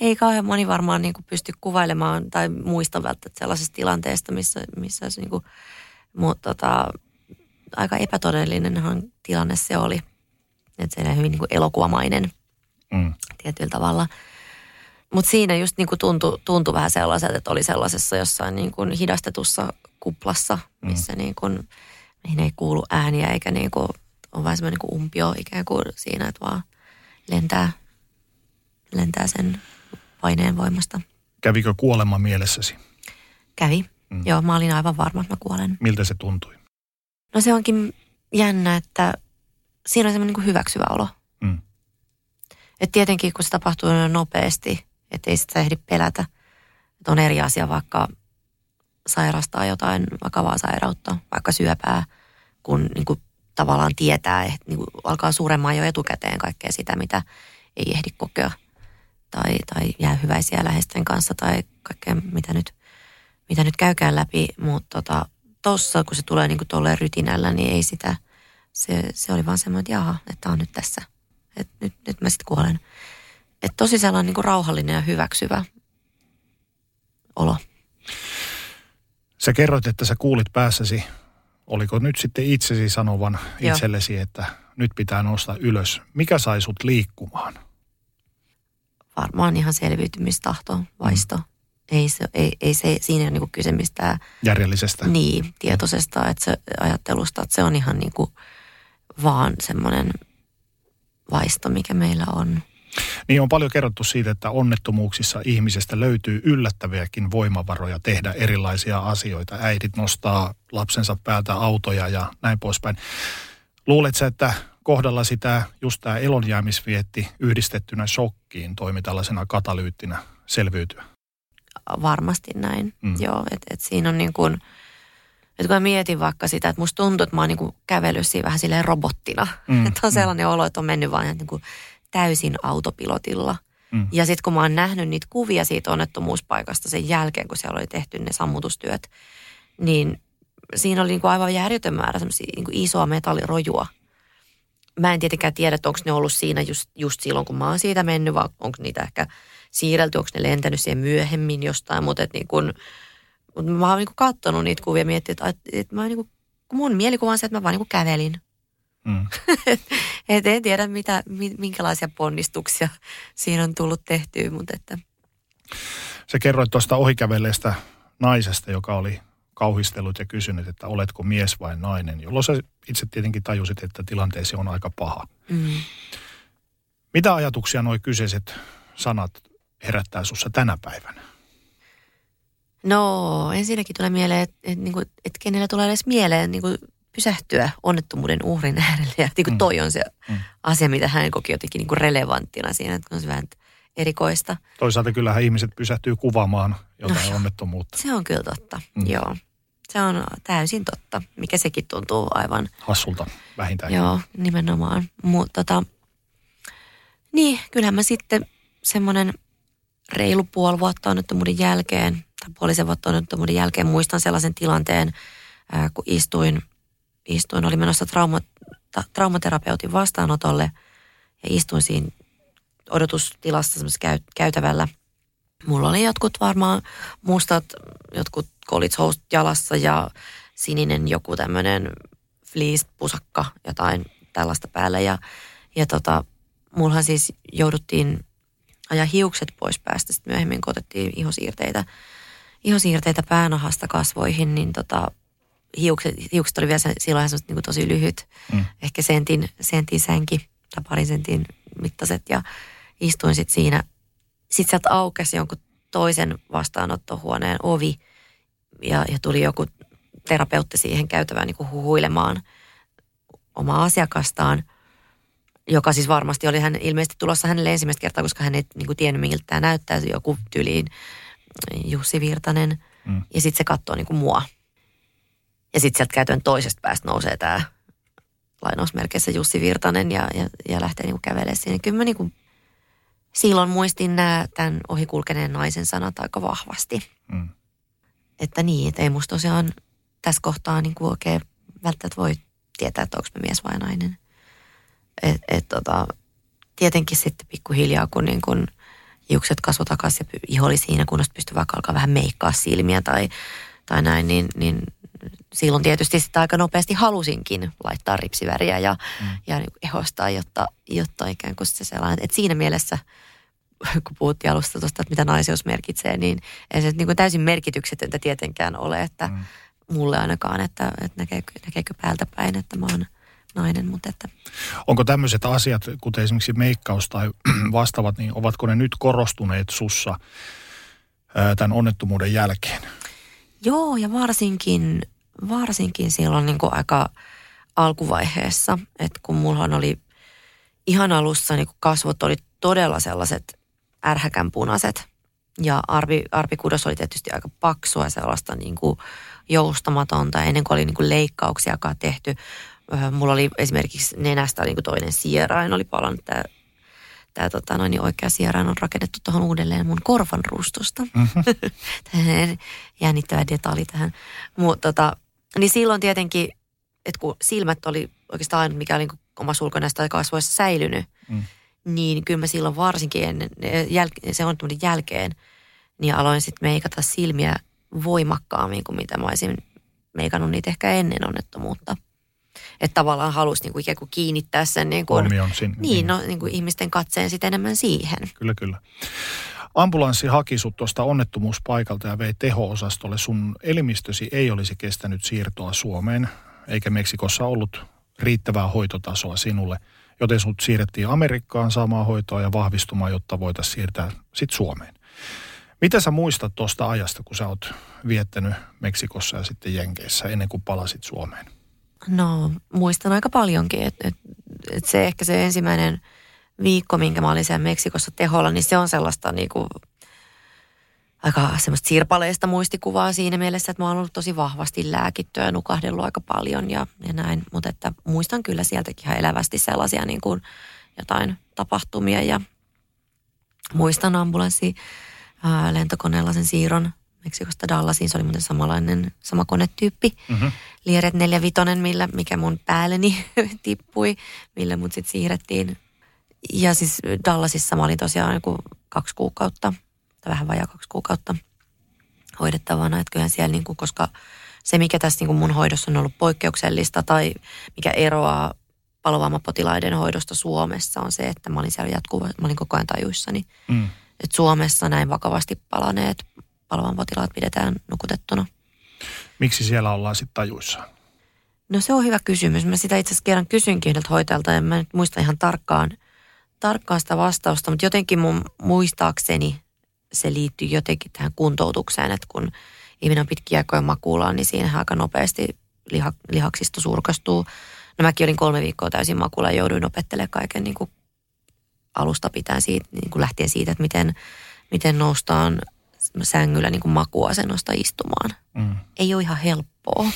ei kauhean moni varmaan niin kuin pysty kuvailemaan tai muista välttämättä sellaisesta tilanteesta, missä, missä olisi niin kuin, mutta tota, aika epätodellinenhan tilanne se oli. Että se oli hyvin niin kuin elokuvamainen mm. tietyllä tavalla. Mutta siinä just niin kuin tuntui, tuntui vähän sellaiselta, että oli sellaisessa jossain niin kuin hidastetussa kuplassa, missä mm. niin kuin, mihin ei kuulu ääniä eikä niin kuin, on vähän semmoinen niin umpio ikään kuin siinä, että vaan lentää, lentää sen paineen voimasta. Kävikö kuolema mielessäsi? Kävi. Mm. Joo, mä olin aivan varma, että mä kuolen. Miltä se tuntui? No se onkin jännä, että siinä on semmoinen niin hyväksyvä olo. Mm. Että tietenkin, kun se tapahtuu nopeasti, että ei sitä ehdi pelätä. Että on eri asia vaikka sairastaa jotain vakavaa sairautta, vaikka syöpää, kun niin kuin tavallaan tietää, että niin alkaa suuremman jo etukäteen kaikkea sitä, mitä ei ehdi kokea. Tai, tai jää hyväisiä läheisten kanssa tai kaikkea, mitä nyt, mitä nyt käykään läpi. Mutta tota, tossa, kun se tulee niin tuolleen rytinällä, niin ei sitä, se, se oli vaan semmoinen, että jaha, että on nyt tässä. Että nyt, nyt mä sitten kuolen. Että tosi sellainen niin kuin rauhallinen ja hyväksyvä olo. Sä kerroit, että sä kuulit päässäsi. Oliko nyt sitten itsesi sanovan itsellesi, Joo. että nyt pitää nousta ylös? Mikä sai sut liikkumaan? Varmaan ihan selviytymistahto, vaisto. Mm. Ei se, ei, ei se, siinä ei ole niin kyse mistään järjellisestä. Niin, tietoisesta mm. että se, ajattelusta, että se on ihan niin kuin vaan semmoinen vaisto, mikä meillä on. Niin on paljon kerrottu siitä, että onnettomuuksissa ihmisestä löytyy yllättäviäkin voimavaroja tehdä erilaisia asioita. Äidit nostaa lapsensa päältä autoja ja näin poispäin. Luuletko sä, että kohdalla sitä just tämä elonjäämisvietti yhdistettynä shokkiin toimi tällaisena katalyyttinä selviytyä? Varmasti näin, mm. joo. Et, et siinä on niin kuin, et kun mä mietin vaikka sitä, että musta tuntuu, että mä oon niin kuin kävellyt siinä vähän silleen robottina. Mm. Että on sellainen mm. olo, että on mennyt vaan niin kuin täysin autopilotilla. Mm. Ja sitten kun mä oon nähnyt niitä kuvia siitä onnettomuuspaikasta sen jälkeen, kun siellä oli tehty ne sammutustyöt, niin siinä oli niinku aivan järjetön määrä semmoisia niinku isoa metallirojua. Mä en tietenkään tiedä, että onko ne ollut siinä just, just silloin, kun mä oon siitä mennyt, vai onko niitä ehkä siirrelty, onko ne lentänyt siihen myöhemmin jostain, mutta niinku, mut mä oon niinku katsonut niitä kuvia ja miettinyt, että et mä niinku, mun mielikuva on se, että mä vaan niinku kävelin. Mm. Et en tiedä, mitä, minkälaisia ponnistuksia siinä on tullut tehtyä, mutta että. Sä kerroit tuosta ohikävelleestä naisesta, joka oli kauhistellut ja kysynyt, että oletko mies vai nainen, jolloin sä itse tietenkin tajusit, että tilanteesi on aika paha. Mm. Mitä ajatuksia nuo kyseiset sanat herättää sussa tänä päivänä? No, ensinnäkin tulee mieleen, että et, niinku, et kenellä tulee edes mieleen niinku pysähtyä onnettomuuden uhrin äärelle. Ja niin kuin toi on se mm. asia, mitä hän koki jotenkin niin kuin relevanttina siinä, että on se vähän erikoista. Toisaalta kyllähän ihmiset pysähtyy kuvaamaan jotain no, onnettomuutta. Se on kyllä totta, mm. joo. Se on täysin totta, mikä sekin tuntuu aivan... hassulta vähintäänkin. Joo, nimenomaan. Mut, tota, niin, kyllähän mä sitten semmoinen reilu puoli vuotta onnettomuuden jälkeen, tai puolisen vuotta onnettomuuden jälkeen muistan sellaisen tilanteen, ää, kun istuin, istuin oli menossa trauma, ta, traumaterapeutin vastaanotolle ja istuin siinä odotustilassa semmoisessa käy, käytävällä. Mulla oli jotkut varmaan mustat, jotkut college housut jalassa ja sininen joku tämmöinen fleece-pusakka, jotain tällaista päällä. Ja, ja tota, mullahan siis jouduttiin ajaa hiukset pois päästä. Sitten myöhemmin, kun otettiin ihosiirteitä, ihosiirteitä päänahasta kasvoihin, niin tota, hiukset, hiukset oli vielä silloin niin kuin tosi lyhyt. Mm. Ehkä sentin, sentin sänki tai parin sentin mittaiset ja istuin sitten siinä. Sitten sieltä aukesi jonkun toisen vastaanottohuoneen ovi ja, ja tuli joku terapeutti siihen käytävään niin kuin huhuilemaan omaa asiakastaan, joka siis varmasti oli hän ilmeisesti tulossa hänelle ensimmäistä kertaa, koska hän ei niin kuin tiennyt, miltä tämä näyttäisi, joku tyliin Jussi Virtanen. Mm. Ja sitten se katsoo niin kuin mua. Ja sitten sieltä käytön toisesta päästä nousee tämä lainausmerkeissä Jussi Virtanen ja, ja, ja lähtee niin kuin kävelemään siinä. Kyllä mä niin kuin silloin muistin nämä tämän ohikulkeneen naisen sanat aika vahvasti. Mm. Että niin, että ei musta tosiaan tässä kohtaa niin kuin oikein välttämättä voi tietää, että onko mä mies vai nainen. Et, et, tota, tietenkin sitten pikkuhiljaa, kun niin kun hiukset kasvoi takaisin ja iho oli siinä, kun pystyi vaikka alkaa vähän meikkaa silmiä tai, tai näin, niin, niin silloin tietysti sitä aika nopeasti halusinkin laittaa ripsiväriä ja, mm. ja niin ehostaa, jotta, jotta ikään kuin se sellainen, että siinä mielessä, kun puhuttiin alusta tuosta, että mitä naiseus merkitsee, niin ei se niin kuin täysin merkityksetöntä tietenkään ole, että mm. mulle ainakaan, että, että näkeekö, näkeekö päältä päin, että mä oon nainen, mutta että... Onko tämmöiset asiat, kuten esimerkiksi meikkaus tai vastaavat, niin ovatko ne nyt korostuneet sussa tämän onnettomuuden jälkeen? Joo, ja varsinkin, varsinkin silloin niin kuin aika alkuvaiheessa, että kun mullahan oli ihan alussa, niin kasvot oli todella sellaiset ärhäkän punaiset ja arpi, arpikudos oli tietysti aika paksua ja sellaista niin kuin joustamatonta ennen kuin oli niin kuin leikkauksiakaan tehty. Mulla oli esimerkiksi nenästä niin kuin toinen sierain, oli palannut tämä, tämä tota, noin, oikea sierain on rakennettu tuohon uudelleen mun korvan ruustusta. Mm-hmm. Jännittävä detalji tähän. Mut, tota, niin silloin tietenkin, että kun silmät oli oikeastaan ainoa, mikä oli niin omassa ulkonäössä tai kasvoissa säilynyt, mm. niin kyllä mä silloin varsinkin ennen, jäl- se onnettomuuden jälkeen, niin aloin sitten meikata silmiä voimakkaammin kuin mitä mä olisin meikannut niitä ehkä ennen onnettomuutta. Että tavallaan halusi niinku ikään kuin kiinnittää sen niinku, sinne, niin, no, niinku ihmisten katseen sit enemmän siihen. Kyllä, kyllä. Ambulanssi haki sut tuosta onnettomuuspaikalta ja vei teho-osastolle. Sun elimistösi ei olisi kestänyt siirtoa Suomeen, eikä Meksikossa ollut riittävää hoitotasoa sinulle. Joten sut siirrettiin Amerikkaan saamaan hoitoa ja vahvistumaan, jotta voitaisiin siirtää sitten Suomeen. Mitä sä muistat tuosta ajasta, kun sä oot viettänyt Meksikossa ja sitten Jenkeissä ennen kuin palasit Suomeen? No, muistan aika paljonkin, että et, et se ehkä se ensimmäinen viikko, minkä mä olin siellä Meksikossa teholla, niin se on sellaista niinku, aika semmoista sirpaleista muistikuvaa siinä mielessä, että mä oon ollut tosi vahvasti lääkittyä ja nukahdellut aika paljon ja, ja näin. Mutta että muistan kyllä sieltäkin ihan elävästi sellaisia niin kuin jotain tapahtumia ja muistan ambulanssi ää, lentokoneella sen siirron Meksikosta Dallasiin, se oli muuten samanlainen, sama konetyyppi. Mm-hmm. Lieret neljävitonen, millä, mikä mun päälleni tippui, millä mut sitten siirrettiin. Ja siis Dallasissa mä olin tosiaan joku kaksi kuukautta, tai vähän vajaa kaksi kuukautta hoidettavana. Että kyllähän siellä, niinku, koska se mikä tässä niinku mun hoidossa on ollut poikkeuksellista, tai mikä eroaa palovammapotilaiden hoidosta Suomessa, on se, että mä olin siellä jatkuva, mä olin koko ajan tajuissani. Mm. Että Suomessa näin vakavasti palaneet palovammapotilaat pidetään nukutettuna. Miksi siellä ollaan sitten tajuissaan? No se on hyvä kysymys. Mä sitä itse asiassa kerran kysyinkin yhdeltä hoitajalta ja mä nyt muistan ihan tarkkaan, tarkkaan sitä vastausta, mutta jotenkin mun muistaakseni se liittyy jotenkin tähän kuntoutukseen, että kun ihminen on pitkiä aikoja makuulaan, niin siinä aika nopeasti liha, lihaksisto surkastuu. No mäkin olin kolme viikkoa täysin makuulla ja jouduin opettelemaan kaiken niin kuin alusta pitää siitä, niin kuin lähtien siitä, että miten, miten noustaan sängyllä niin kuin makuasennosta istumaan. Mm. Ei ole ihan helppoa,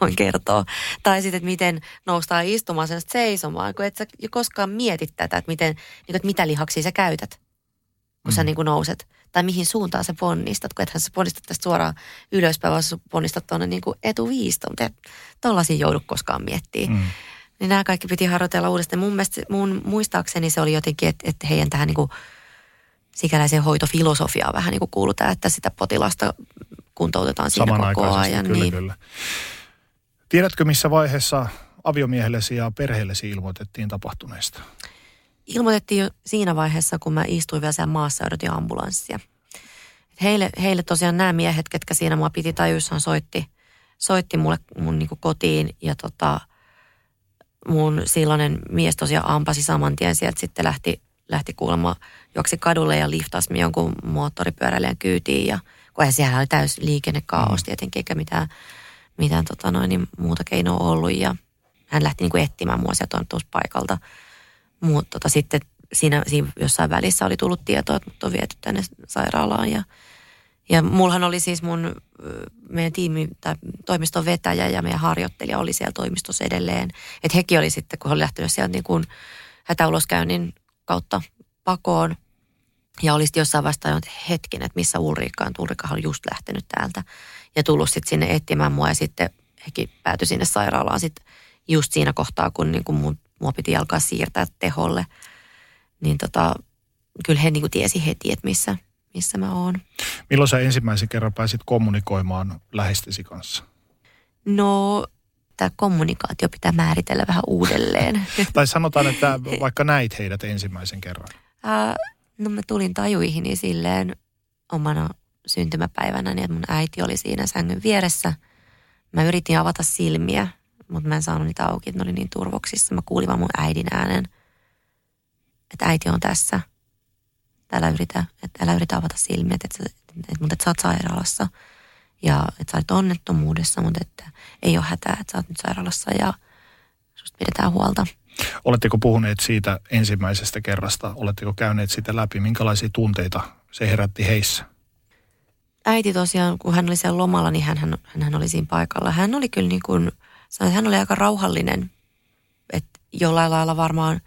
voin kertoa. Tai sitten, että miten noustaan istuma-asennosta seisomaan, kun et sä koskaan mieti tätä, että, miten, niin kuin, että mitä lihaksia sä käytät, kun mm. sä niin kuin nouset. Tai mihin suuntaan sä ponnistat, kun ethän sä ponnistat tästä suoraan ylöspäin, vaan sä ponnistat tuonne niin kuin etuviistoon. Tuollaisia joudu koskaan miettimään. Mm. Niin nämä kaikki piti harjoitella uudestaan. Mun mielestä, mun muistaakseni se oli jotenkin, että, että heidän tähän niin kuin sikäläiseen hoitofilosofiaan vähän niin kuin kuuluu tämä, että sitä potilasta kuntoutetaan siinä koko ajan. Kyllä, niin. Kyllä. Tiedätkö, missä vaiheessa aviomiehellesi ja perheellesi ilmoitettiin tapahtuneesta? Ilmoitettiin jo siinä vaiheessa, kun mä istuin vielä siellä maassa ja odotin ambulanssia. Heille, heille tosiaan nämä miehet, ketkä siinä mua piti tajuissaan, soitti, soitti mulle mun niin kuin kotiin ja tota... Mun silloinen mies tosiaan ampasi saman tien sieltä, sitten lähti, lähti kuulemma, juoksi kadulle ja liftasi minä jonkun moottoripyöräilijän kyytiin. Ja, kun eihän siellä oli täys liikennekaaos tietenkin, eikä mitään, mitään tota noin, niin muuta keinoa ollut. Ja hän lähti niin kuin etsimään mua sieltä tuossa paikalta. Mutta tota, sitten siinä, siinä jossain välissä oli tullut tietoa, että mut on viety tänne sairaalaan. Ja, ja mullahan oli siis mun, meidän tiimi, tai toimiston vetäjä ja meidän harjoittelija oli siellä toimistossa edelleen. Että hekin oli sitten, kun he oli lähtenyt sieltä niin kuin hätäuloskäynnin kautta pakoon. Ja oli sitten jossain vaiheessa että hetken, että missä Ulrika on. Ulrikahan oli just lähtenyt täältä ja tullut sitten sinne etsimään mua. Ja sitten hekin päätyi sinne sairaalaan sitten just siinä kohtaa, kun niin kuin mun, mua piti alkaa siirtää teholle. Niin tota, kyllä he niin kuin tiesi heti, että missä... missä mä oon. Milloin sä ensimmäisen kerran pääsit kommunikoimaan läheistesi kanssa? No, tämä kommunikaatio pitää määritellä vähän uudelleen. Tai sanotaan, että vaikka näit heidät ensimmäisen kerran. Äh, no mä tulin tajuihini silleen omana syntymäpäivänä, niin että mun äiti oli siinä sängyn vieressä. Mä yritin avata silmiä, mutta mä en saanut niitä auki, että ne oli niin turvoksissa. Mä kuulin vaan mun äidin äänen, että äiti on tässä. Älä yritä, että älä yritä avata silmiä, että, että, että, mutta että sä oot sairaalassa ja että sä olet onnettomuudessa, mutta että ei ole hätää, että sä oot nyt sairaalassa ja susta pidetään huolta. Oletteko puhuneet siitä ensimmäisestä kerrasta? Oletteko käyneet sitä läpi? Minkälaisia tunteita se herätti heissä? Äiti tosiaan, kun hän oli siellä lomalla, niin hän, hän, hän oli siinä paikalla. Hän oli kyllä niin kuin, hän oli aika rauhallinen, että jollain lailla varmaan...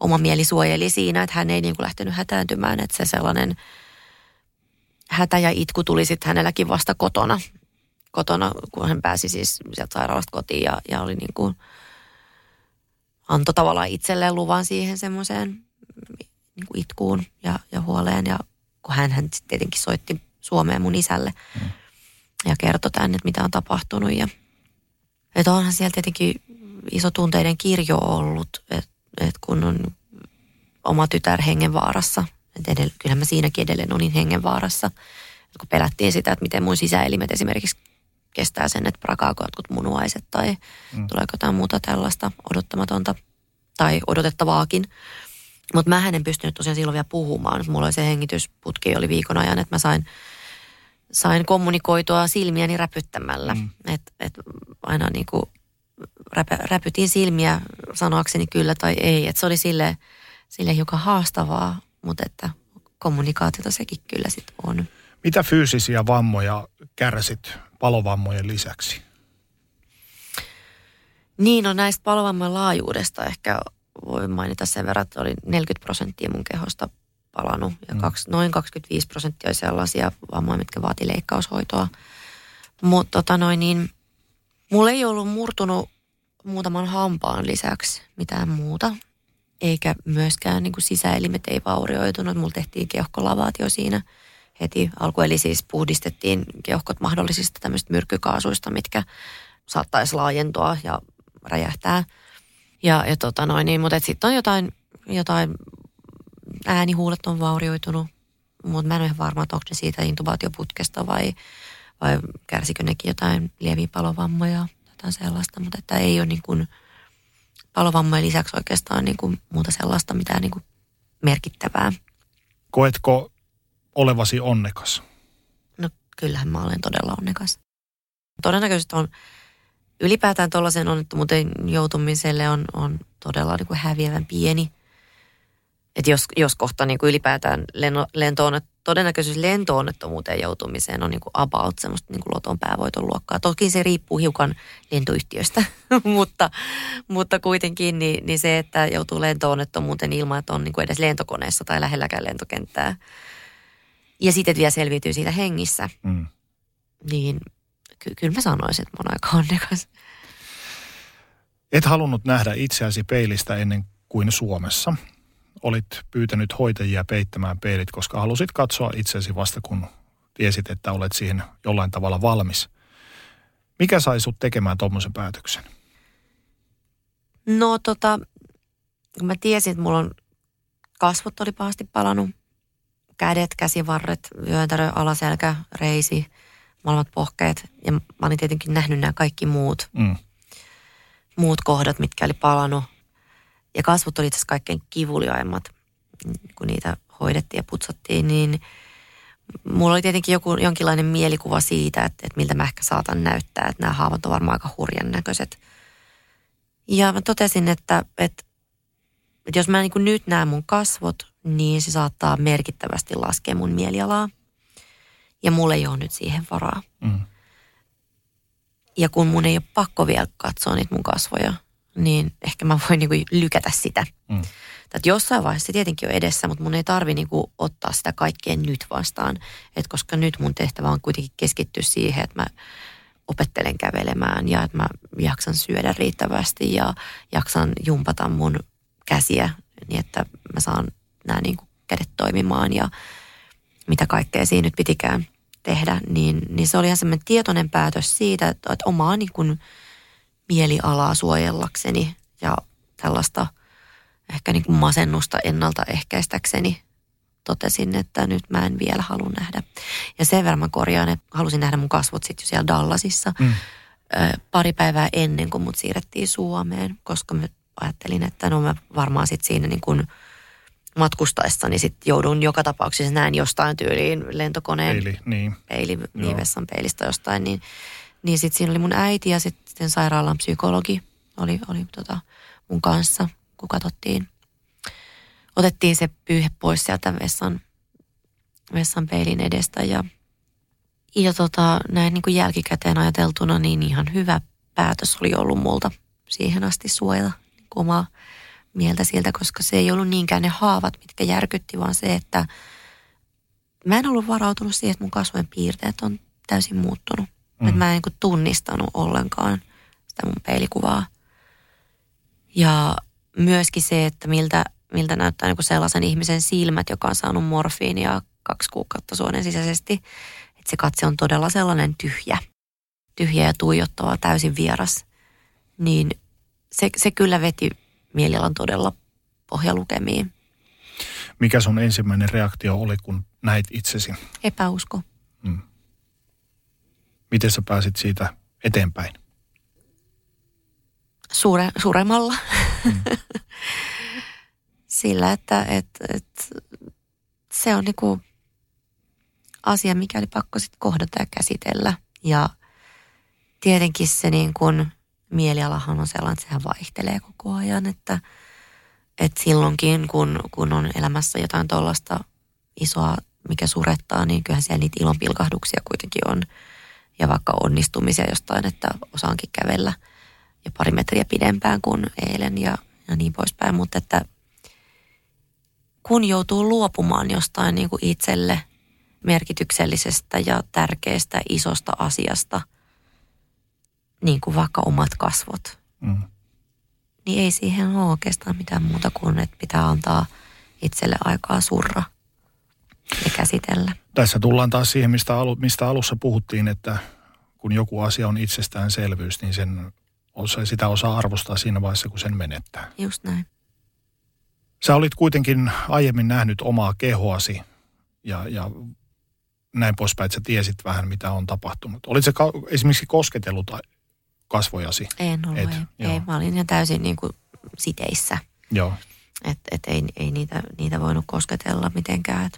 Oma mieli suojeli siinä, että hän ei niin kuin lähtenyt hätääntymään, että se sellainen hätä ja itku tuli sitten hänelläkin vasta kotona. Kotona, kun hän pääsi siis sieltä sairaalasta kotiin ja, ja oli niin kuin, antoi tavallaan itselleen luvan siihen semmoiseen niin kuin itkuun ja, ja huoleen. Ja kun hän, hän sitten tietenkin soitti Suomeen mun isälle mm. ja kertoi tämän, että mitä on tapahtunut. Ja, että onhan siellä tietenkin iso tunteiden kirjo ollut, että että kun on oma tytär hengenvaarassa, että edellä, kyllähän mä siinäkin edelleen olin hengenvaarassa, että kun pelättiin sitä, että miten mun sisäelimet esimerkiksi kestää sen, että prakaako jotkut munuaiset tai mm. tuleeko jotain muuta tällaista odottamatonta tai odotettavaakin. Mutta mähän en pystynyt tosiaan silloin vielä puhumaan. Mulla oli se hengitysputki oli viikon ajan, että mä sain, sain kommunikoitua silmiäni räpyttämällä. Mm. Että et aina niin kuin... Räpä, räpytin silmiä sanoakseni kyllä tai ei. Et se oli sille, sille hiukan haastavaa, mutta että kommunikaatiota sekin kyllä sit on. Mitä fyysisiä vammoja kärsit palovammojen lisäksi? Niin, no näistä palovammojen laajuudesta ehkä voi mainita sen verran, että oli neljäkymmentä prosenttia mun kehosta palanut. Ja mm. kaksi, noin kaksikymmentäviisi prosenttia oli sellaisia vammoja, mitkä vaati leikkaushoitoa. Mutta tota noin niin... Mulla ei ollut murtunut muutaman hampaan lisäksi mitään muuta, eikä myöskään niin kuin sisäelimet ei vaurioitunut. Mulla tehtiin keuhkolavaatio siinä heti alku, eli siis puhdistettiin keuhkot mahdollisista tämmöisistä myrkkykaasuista, mitkä saattaisi laajentua ja räjähtää. Ja, ja tota noin, niin, mutta sitten on jotain, jotain äänihuulet on vaurioitunut, mutta mä en ole varma, että onko ne siitä intubaatioputkesta vai... Vai kärsikö nekin jotain lieviä palovammoja, jotain sellaista, mutta että ei ole niin kuin palovammojen lisäksi oikeastaan niin kuin muuta sellaista, mitään niin kuin merkittävää. Koetko olevasi onnekas? No kyllähän mä olen todella onnekas. Todennäköisesti on ylipäätään tuollaisen onnettomuuteen joutumiselle on, on todella niin kuin häviävän pieni. Että jos, jos kohta niin kuin ylipäätään lento, lentoon, todennäköisyys lentoonnettomuuteen joutumiseen on niin kuin about semmoista niin kuin loton päävoiton luokkaa. Toki se riippuu hiukan lentoyhtiöstä, mutta, mutta kuitenkin niin, niin se, että joutuu lentoonnettomuuteen ilman, että on niin kuin edes lentokoneessa tai lähelläkään lentokenttää. Ja sitten vielä selviytyy siitä hengissä. Mm. Niin ky- kyllä mä sanoisin, että mä oon aika onnekas. Et halunnut nähdä itseäsi peilistä ennen kuin Suomessa. Olit pyytänyt hoitajia peittämään peilit, koska halusit katsoa itsesi vasta, kun tiesit, että olet siihen jollain tavalla valmis. Mikä sai sut tekemään tuommoisen päätöksen? No tota, kun mä tiesin, että mulla on kasvot oli pahasti palanut. Kädet, käsivarret, vyöntärö, alaselkä, reisi, molemmat pohkeet. Ja mä olin tietenkin nähnyt nämä kaikki muut, mm. muut kohdat, mitkä oli palanut. Ja kasvot oli itse asiassa kaikkein kivuliaimmat, kun niitä hoidettiin ja putsattiin, niin mulla oli tietenkin joku, jonkinlainen mielikuva siitä, että, että miltä mä ehkä saatan näyttää, että nämä haavat on varmaan aika hurjan näköiset. Ja mä totesin, että, että, että jos mä niin kuin nyt näen mun kasvot, niin se saattaa merkittävästi laskea mun mielialaa. Ja mulla ei ole nyt siihen varaa. Mm. Ja kun mun ei ole pakko vielä katsoa niitä mun kasvoja, niin ehkä mä voin niinku lykätä sitä. Mm. Tätä jossain vaiheessa se tietenkin on edessä, mutta mun ei tarvi niinku ottaa sitä kaikkea nyt vastaan. Et koska nyt mun tehtävä on kuitenkin keskittyä siihen, että mä opettelen kävelemään ja että mä jaksan syödä riittävästi ja jaksan jumpata mun käsiä niin, että mä saan nämä niinku kädet toimimaan ja mitä kaikkea siinä nyt pitikään tehdä. Niin, niin se oli ihan semmoinen tietoinen päätös siitä, että, että omaa niinku mielialaa suojellakseni ja tällaista ehkä niin kuin masennusta ennaltaehkäistäkseni totesin, että nyt mä en vielä halua nähdä. Ja sen verran mä korjaan, että halusin nähdä mun kasvot sitten jo siellä Dallasissa mm. pari päivää ennen kuin mut siirrettiin Suomeen, koska mä ajattelin, että no mä varmaan sitten siinä niin kuin matkustaessani sitten joudun joka tapauksessa näen jostain tyyliin lentokoneen peili, niin. peili, niin vessan peilistä jostain, niin Niin sitten siinä oli mun äiti ja sitten sairaalan psykologi oli, oli tota mun kanssa, kun katsottiin. Otettiin se pyyhe pois sieltä vessan, vessan peilin edestä ja, ja tota, näin niin kuin jälkikäteen ajateltuna niin ihan hyvä päätös oli ollut multa siihen asti suojella niin kuin omaa mieltä siltä, koska se ei ollut niinkään ne haavat, mitkä järkytti, vaan se, että mä en ollut varautunut siihen, että mun kasvojen piirteet on täysin muuttunut. Mm. Että mä en niin kuin tunnistanut ollenkaan sitä mun peilikuvaa. Ja myöskin se, että miltä, miltä näyttää niin kuin sellaisen ihmisen silmät, joka on saanut morfiinia kaksi kuukautta suonen sisäisesti. Että se katse on todella sellainen tyhjä, tyhjä ja tuijottava, täysin vieras. Niin se, se kyllä veti mielialan todella pohjalukemiin. Mikä sun ensimmäinen reaktio oli, kun näit itsesi? Epäusko. Mm. Miten sä pääsit siitä eteenpäin? Suure, suuremmalla. Mm. Sillä, että et, et, se on niinku asia, mikä oli pakko sit kohdata ja käsitellä. Ja tietenkin se niin kun, mielialahan on sellainen, että sehän vaihtelee koko ajan. Että et silloinkin, kun, kun on elämässä jotain tuollaista isoa, mikä surettaa, niin kyllähän siellä niitä ilonpilkahduksia kuitenkin on. Ja vaikka onnistumisia jostain, että osaankin kävellä ja pari metriä pidempään kuin eilen ja, ja niin poispäin. Mutta että kun joutuu luopumaan jostain niin kuin itselle merkityksellisestä ja tärkeästä isosta asiasta, niin kuin vaikka omat kasvot, mm. niin ei siihen ole oikeastaan mitään muuta kuin, että pitää antaa itselle aikaa surra ja käsitellä. Tässä tullaan taas siihen, mistä, alu, mistä alussa puhuttiin, että kun joku asia on itsestäänselvyys, niin sen osa, sitä osaa arvostaa siinä vaiheessa, kun sen menettää. Just näin. Sä olit kuitenkin aiemmin nähnyt omaa kehoasi ja, ja näin poispäin, että sä tiesit vähän, mitä on tapahtunut. Olitko ka- esimerkiksi kosketellut kasvojasi? En ollut, et, ei. ei. Mä olin jo täysin niin kuin siteissä. Joo. Et, et ei, ei niitä, niitä voinut kosketella mitenkään.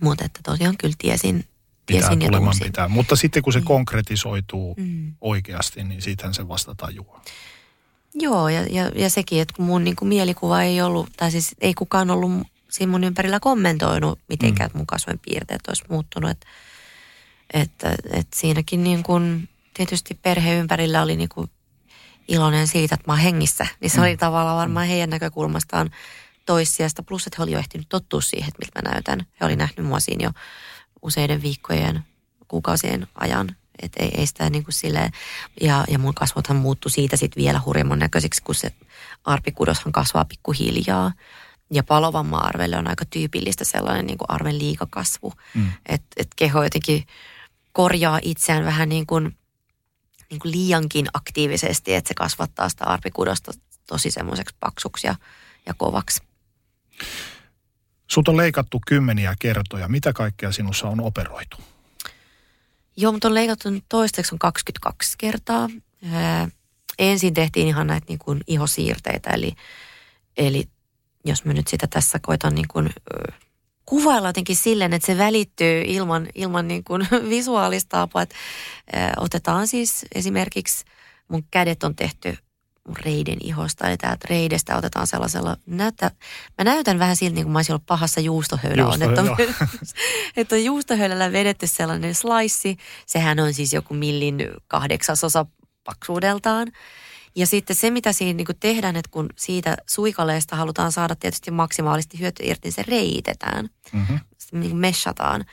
Mutta että tosiaan kyllä tiesin, tiesin ja tunsin. Pitää. Mutta sitten kun se niin konkretisoituu mm. oikeasti, niin siitähän se vasta tajuaa. Joo, ja, ja, ja sekin, että kun mun niin kuin mielikuva ei ollut, tai siis ei kukaan ollut siinä mun ympärillä kommentoinut mitenkään, mm. että mun kasvojen piirteet olisi muuttunut. Että et, et siinäkin niin kuin, tietysti perhe ympärillä oli niin kuin iloinen siitä, että mä oon hengissä. Niin se mm. oli tavallaan varmaan heidän näkökulmastaan toissijasta. Plus, että he oli jo ehtinyt tottua siihen, että miltä mä näytän. He oli nähnyt mua siinä jo useiden viikkojen, kuukausien ajan. Että ei, ei sitä niin kuin silleen, ja, ja mun kasvothan muuttui siitä sitten vielä hurjemman näköisiksi, kun se arpikudoshan kasvaa pikkuhiljaa. Ja palovamman arvelle on aika tyypillistä sellainen niin kuin arven liikakasvu. Mm. Että et keho jotenkin korjaa itseään vähän niin kuin, niin kuin liiankin aktiivisesti, että se kasvattaa sitä arpikudosta tosi semmoiseksi paksuksi ja, ja kovaksi. Sut on leikattu kymmeniä kertoja. Mitä kaikkea sinussa on operoitu? Joo, mutta on leikattu toistaiseksi on kaksikymmentäkaksi kertaa. Ää, ensin tehtiin ihan näitä niin kuin ihosiirteitä, eli, eli jos mä nyt sitä tässä koitan niin kuin, äh, kuvailla jotenkin silleen, että se välittyy ilman, ilman niin kuin visuaalista apua. Että, äh, otetaan siis esimerkiksi, mun kädet on tehty mun reiden ihosta, eli täältä reidestä otetaan sellaisella, näyttä, mä näytän vähän siltä, niin kuin mä olisin ollut pahassa juustohöyläonnettomuudessa. Juustohöylä. Että on juustohöylällä vedetty sellainen slice, sehän on siis joku millin kahdeksasosa paksuudeltaan. Ja sitten se, mitä siinä niin kuin tehdään, että kun siitä suikaleesta halutaan saada tietysti maksimaalisesti hyötyä irti, niin se reitetään, mm-hmm. sitten niin kuin meshataan.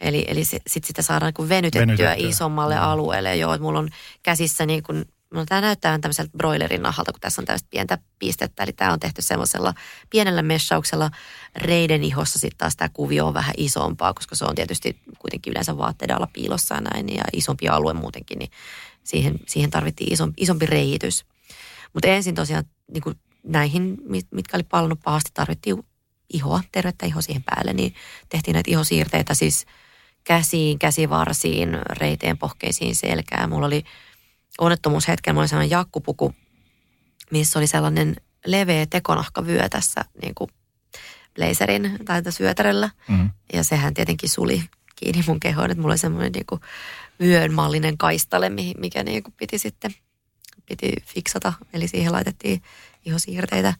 Eli, eli sitten sitä saadaan niin kuin venytettyä, venytettyä isommalle alueelle. Joo, että mulla on käsissä niin kuin, no tämä näyttää vähän tämmöiseltä broilerin nahalta, kun tässä on tämmöistä pientä pistettä. Eli tämä on tehty semmoisella pienellä meshauksella. Reiden ihossa sitten taas tämä kuvio on vähän isompaa, koska se on tietysti kuitenkin yleensä vaatteiden alla piilossa ja näin. Ja isompi alue muutenkin, niin siihen, siihen tarvittiin isompi, isompi reitys. Mutta ensin tosiaan niin kuin näihin, mitkä oli palannut pahasti, tarvittiin ihoa, tervettä ihoa siihen päälle. Niin tehtiin näitä ihosiirteitä siis käsiin, käsivarsiin, reiteen pohkeisiin, selkään. Mulla oli... Onnettomuushetkellä mulla oli sellainen jakkupuku, missä oli sellainen leveä tekonahkavyö tässä niin kuin blazerin tai tässä vyötärellä. Mm-hmm. Ja sehän tietenkin suli kiinni mun kehoon, että mulla oli semmoinen niin kuin vyön mallinen kaistale, mikä niin kuin piti sitten piti fiksata. Eli siihen laitettiin ihosiirteitä.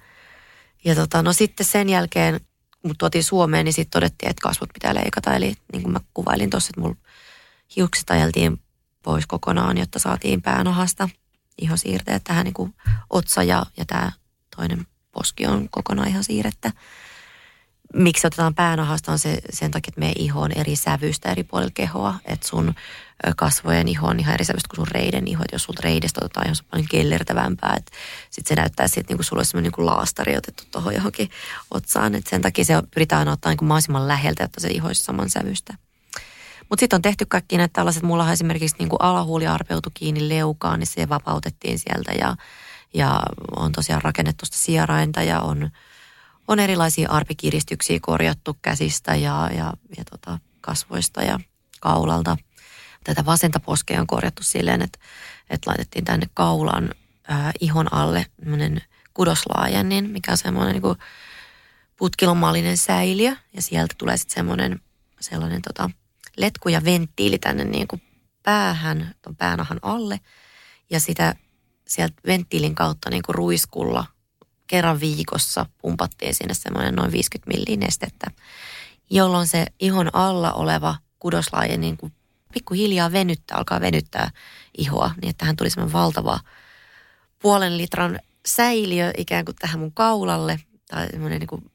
Ja tota, no sitten sen jälkeen, kun mut tuotiin Suomeen, niin sitten todettiin, että kasvot pitää leikata. Eli niin kuin mä kuvailin tuossa, että mulla hiukset ajeltiin pois kokonaan, jotta saatiin päänahasta ihosiirteet. Tähän niin kuin otsa ja, ja tämä toinen poski on kokonaan ihosiirrettä. Miksi otetaan päänahasta on se, sen takia, että meidän iho on eri sävyistä eri puolilla kehoa. Että sun kasvojen iho on ihan eri sävyistä kuin sun reiden iho. Et jos sulta reidestä otetaan ihan paljon kellertävämpää. Sitten se näyttää siltä, niin kuin sulla olisi sellainen niin kuin laastari otettu tuohon johonkin otsaan. Et sen takia se pyritään aina ottaa niin kuin mahdollisimman läheltä, jotta se iho olisi saman sävyistä. Mutta sitten on tehty kaikki näitä tällaiset, mullahan esimerkiksi niinku alahuuli arpeutui kiinni leukaan, niin se vapautettiin sieltä ja, ja on tosiaan rakennettu sitä sierainta ja on, on erilaisia arpikiristyksiä korjattu käsistä ja, ja, ja tota kasvoista ja kaulalta. Tätä vasenta poskea on korjattu silleen, että et laitettiin tänne kaulan äh, ihon alle tämmöinen kudoslaajennin, mikä on semmoinen niinku putkilomallinen säiliö ja sieltä tulee sitten semmoinen sellainen tota... letku ja venttiili tänne niin kuin päähän, tuon päänahan alle ja sitä sieltä venttiilin kautta niin kuin ruiskulla kerran viikossa pumpattiin sinne semmoinen noin viisikymmentä milliä nestettä, jolloin se ihon alla oleva kudoslaaje niin kuin pikkuhiljaa venyttää, alkaa venyttää ihoa, niin että tähän tuli semmoinen valtava puolen litran säiliö ikään kuin tähän mun kaulalle tai semmoinen niin kuin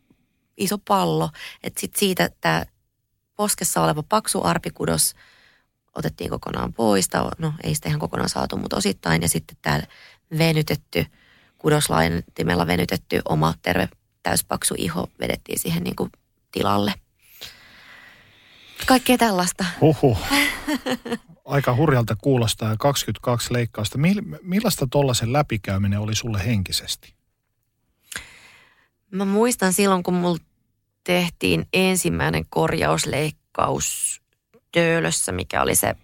iso pallo, että sitten siitä tämä poskessa oleva paksu arpikudos otettiin kokonaan pois. No ei sitä ihan kokonaan saatu, mutta osittain. Ja sitten täällä venytetty, kudoslaitimella venytetty oma terve täyspaksu iho vedettiin siihen niin kuin tilalle. Kaikkea tällaista. Huhhuh. Aika hurjalta kuulostaa kaksikymmentäkaksi leikkausta. Millaista tollaisen läpikäyminen oli sulle henkisesti? Mä muistan silloin, kun mulla tehtiin ensimmäinen korjausleikkaus Töölössä, mikä oli se,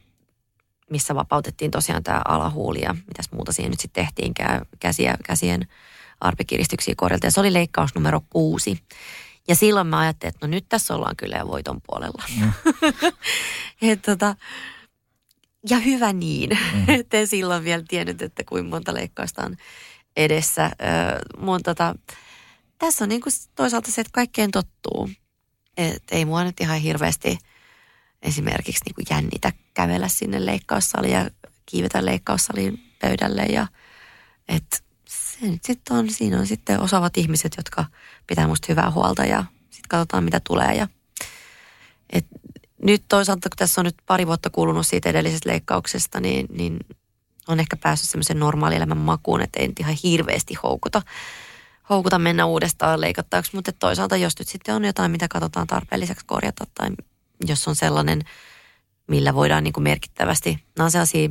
missä vapautettiin tosiaan tämä alahuuli ja mitäs muuta siihen nyt sitten tehtiin, käsiä, käsien arpikiristyksiä korjalta. Ja se oli leikkaus numero kuusi. Ja silloin mä ajattelin, että no nyt tässä ollaan kyllä jo voiton puolella. Mm. Et tota, ja hyvä niin, mm. ettei silloin vielä tiennyt, että kuinka monta leikkausta on edessä. Mun tota, tässä on niin kuin toisaalta se, että kaikkeen tottuu. Et ei mua nyt ihan hirveästi esimerkiksi niin kuin jännitä kävellä sinne leikkaussaliin ja kiivetä leikkaussalin pöydälle. Ja, et se nyt sit on, siinä on sitten osaavat ihmiset, jotka pitää musta hyvää huolta ja sitten katsotaan mitä tulee. Ja, et nyt toisaalta, kun tässä on nyt pari vuotta kulunut siitä edellisestä leikkauksesta, niin, niin on ehkä päässyt semmoisen normaalielämän makuun, että ei nyt ihan hirveästi houkuta, houkuta mennä uudestaan leikattavaksi. Mutta toisaalta, jos nyt sitten on jotain, mitä katsotaan tarpeelliseksi korjata, tai jos on sellainen, millä voidaan niin kuin merkittävästi, nämä on sellaisia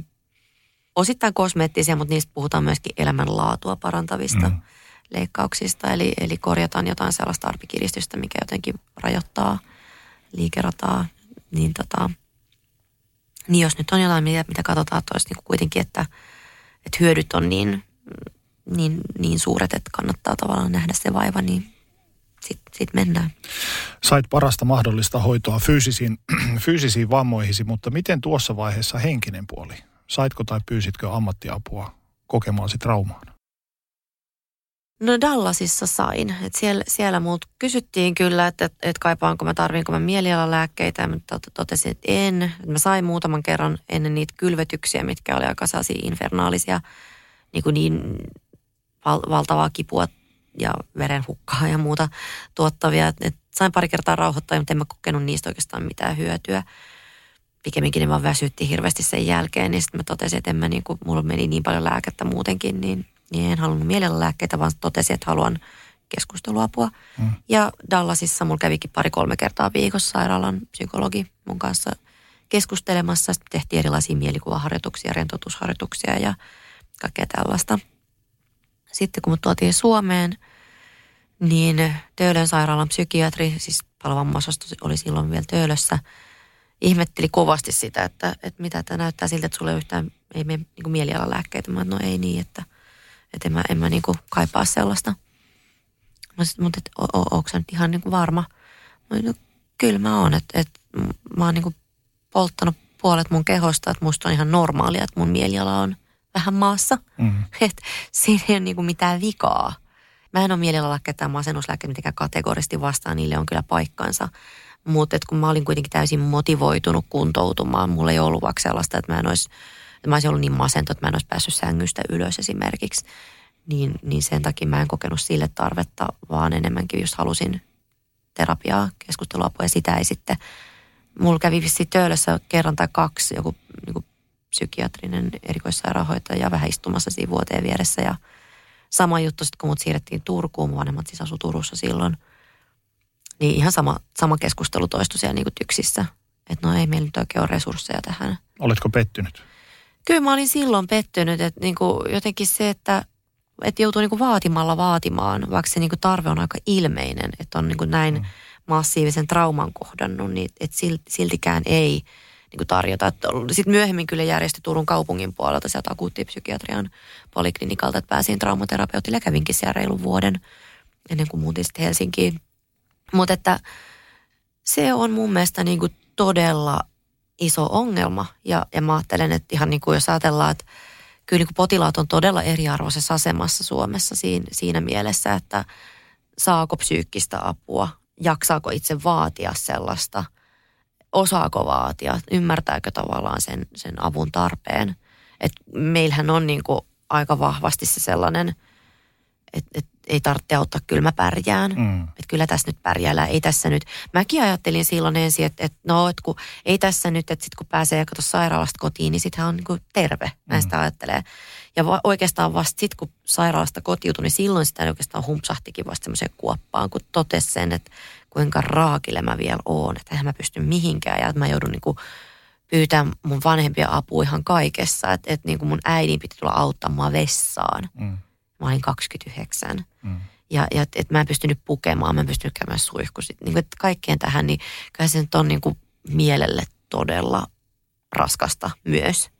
osittain kosmeettisia, mutta niistä puhutaan myöskin elämänlaatua parantavista mm. leikkauksista. Eli, eli korjataan jotain sellaista arpikiristystä, mikä jotenkin rajoittaa liikerataa. Niin, tota, niin jos nyt on jotain, mitä, mitä katsotaan, että olisi niin kuitenkin, että, että hyödyt on niin, niin, niin suuret, että kannattaa tavallaan nähdä se vaiva, niin sitten sit mennään. Sait parasta mahdollista hoitoa fyysisiin, fyysisiin vammoihisi, mutta miten tuossa vaiheessa henkinen puoli? Saitko tai pyysitkö ammattiapua kokemaasi traumaan? No Dallasissa sain. Et siellä siellä mut kysyttiin kyllä, että et kaipaanko mä, tarviinko mä mielialalääkkeitä. Ja mä totesin, että en. Mä sain muutaman kerran ennen niitä kylvetyksiä, mitkä oli aika sellaisia infernaalisia, niin, niin val- valtavaa kipua ja verenhukkaa ja muuta tuottavia. Et, et sain pari kertaa rauhoittaa, mutta en mä kokenut niistä oikeastaan mitään hyötyä. Pikemminkin ne vaan väsytti hirveästi sen jälkeen, niin sitten mä totesin, että en mä, niin kun, mulla meni niin paljon lääkettä muutenkin, niin... Niin en halunnut mielellä lääkkeitä, vaan totesin, että haluan keskusteluapua. Mm. Ja Dallasissa mulla kävikin pari-kolme kertaa viikossa sairaalan psykologi mun kanssa keskustelemassa. Sitten tehtiin erilaisia mielikuvaharjoituksia, rentoutusharjoituksia ja kaikkea tällaista. Sitten kun mut tuotiin Suomeen, niin Töölön sairaalan psykiatri, siis palovammaosasto oli silloin vielä Töölössä, ihmetteli kovasti sitä, että, että mitä tämä näyttää siltä, että sulla ei yhtään ei mene niin mielialalääkkeitä. Mä no ei niin, että... Että en mä, en mä niinku kaipaa sellaista. Mä sit, mut et, o, o, ootko sä nyt ihan niinku varma? Mä, no, kyllä mä oon, että et, mä oon niinku polttanut puolet mun kehosta, että musta on ihan normaalia, että mun mieliala on vähän maassa. Mm-hmm. Että siinä ei ole niinku mitään vikaa. Mä en ole mielialalääkkeitä tai masennuslääkkeitä mitenkään kategorisesti vastaan, niille on kyllä paikkansa. Mutta kun mä olin kuitenkin täysin motivoitunut kuntoutumaan, mulla ei ollut vaikka sellaista, että mä en olisi... Mä olisin ollut niin masentunut, että mä en olisi päässyt sängystä ylös esimerkiksi. Niin, niin sen takia mä en kokenut sille tarvetta, vaan enemmänkin jos halusin terapiaa, keskusteluapua ja sitä ei sitten. Mulla kävi vissiin Töölössä kerran tai kaksi joku niin kuin psykiatrinen erikoissairaanhoitaja vähän istumassa siinä vuoteen vieressä. Ja sama juttu sitten, kun mut siirrettiin Turkuun, mun vanhemmat siis asui Turussa silloin. Niin ihan sama, sama keskustelu toistui siellä niin kuin tyksissä. Että no ei meillä nyt oikein ole resursseja tähän. Oletko pettynyt? Kyllä mä olin silloin pettynyt, että niinku jotenkin se, että, että joutuu niinku vaatimalla vaatimaan, vaikka se niinku tarve on aika ilmeinen, että on niinku näin mm. massiivisen trauman kohdannut, niin että siltikään ei niinku tarjota. Sitten myöhemmin kyllä järjesti Turun kaupungin puolelta sieltä akuuttipsykiatrian poliklinikalta, että pääsin traumaterapeutille ja kävinkin siellä reilun vuoden ennen kuin muutin sitten Helsinkiin. Mutta että se on mun mielestä niinku todella... iso ongelma. Ja, ja mä ajattelen, että ihan niin kuin jos ajatellaan, että kyllä niin kuin potilaat on todella eriarvoisessa asemassa Suomessa siinä, siinä mielessä, että saako psyykkistä apua, jaksaako itse vaatia sellaista, osaako vaatia, ymmärtääkö tavallaan sen, sen avun tarpeen. Et meillähän on niin kuin aika vahvasti se sellainen, että et ei tarvitse auttaa, kyllä mä pärjään. Mm. Että kyllä tässä nyt pärjäillään, ei tässä nyt. Mäkin ajattelin silloin ensin, että, että no, että kun ei tässä nyt, että sitten kun pääsee tuossa sairaalasta kotiin, niin sittenhän on niin kuin terve, näin sitä mm. ajattelee. Ja va- oikeastaan vasta sitten, kun sairaalasta kotiutui, niin silloin sitä oikeastaan humpsahtikin vasta semmoiseen kuoppaan, kun totesi sen, että kuinka raakille mä vielä oon, että enhän mä pysty mihinkään ja että mä joudun niin kuin pyytämään mun vanhempia apua ihan kaikessa, että, että niin kuin mun äidin piti tulla auttamaan vessaan. Mm. Mä olin kaksikymmentäyhdeksän mm. ja, ja että et mä en pystynyt pukemaan, mä en pystynyt käymään suihkussa. Niin, kaikkeen tähän, niin kyllä se nyt on niin kuin mielelle todella raskasta myös.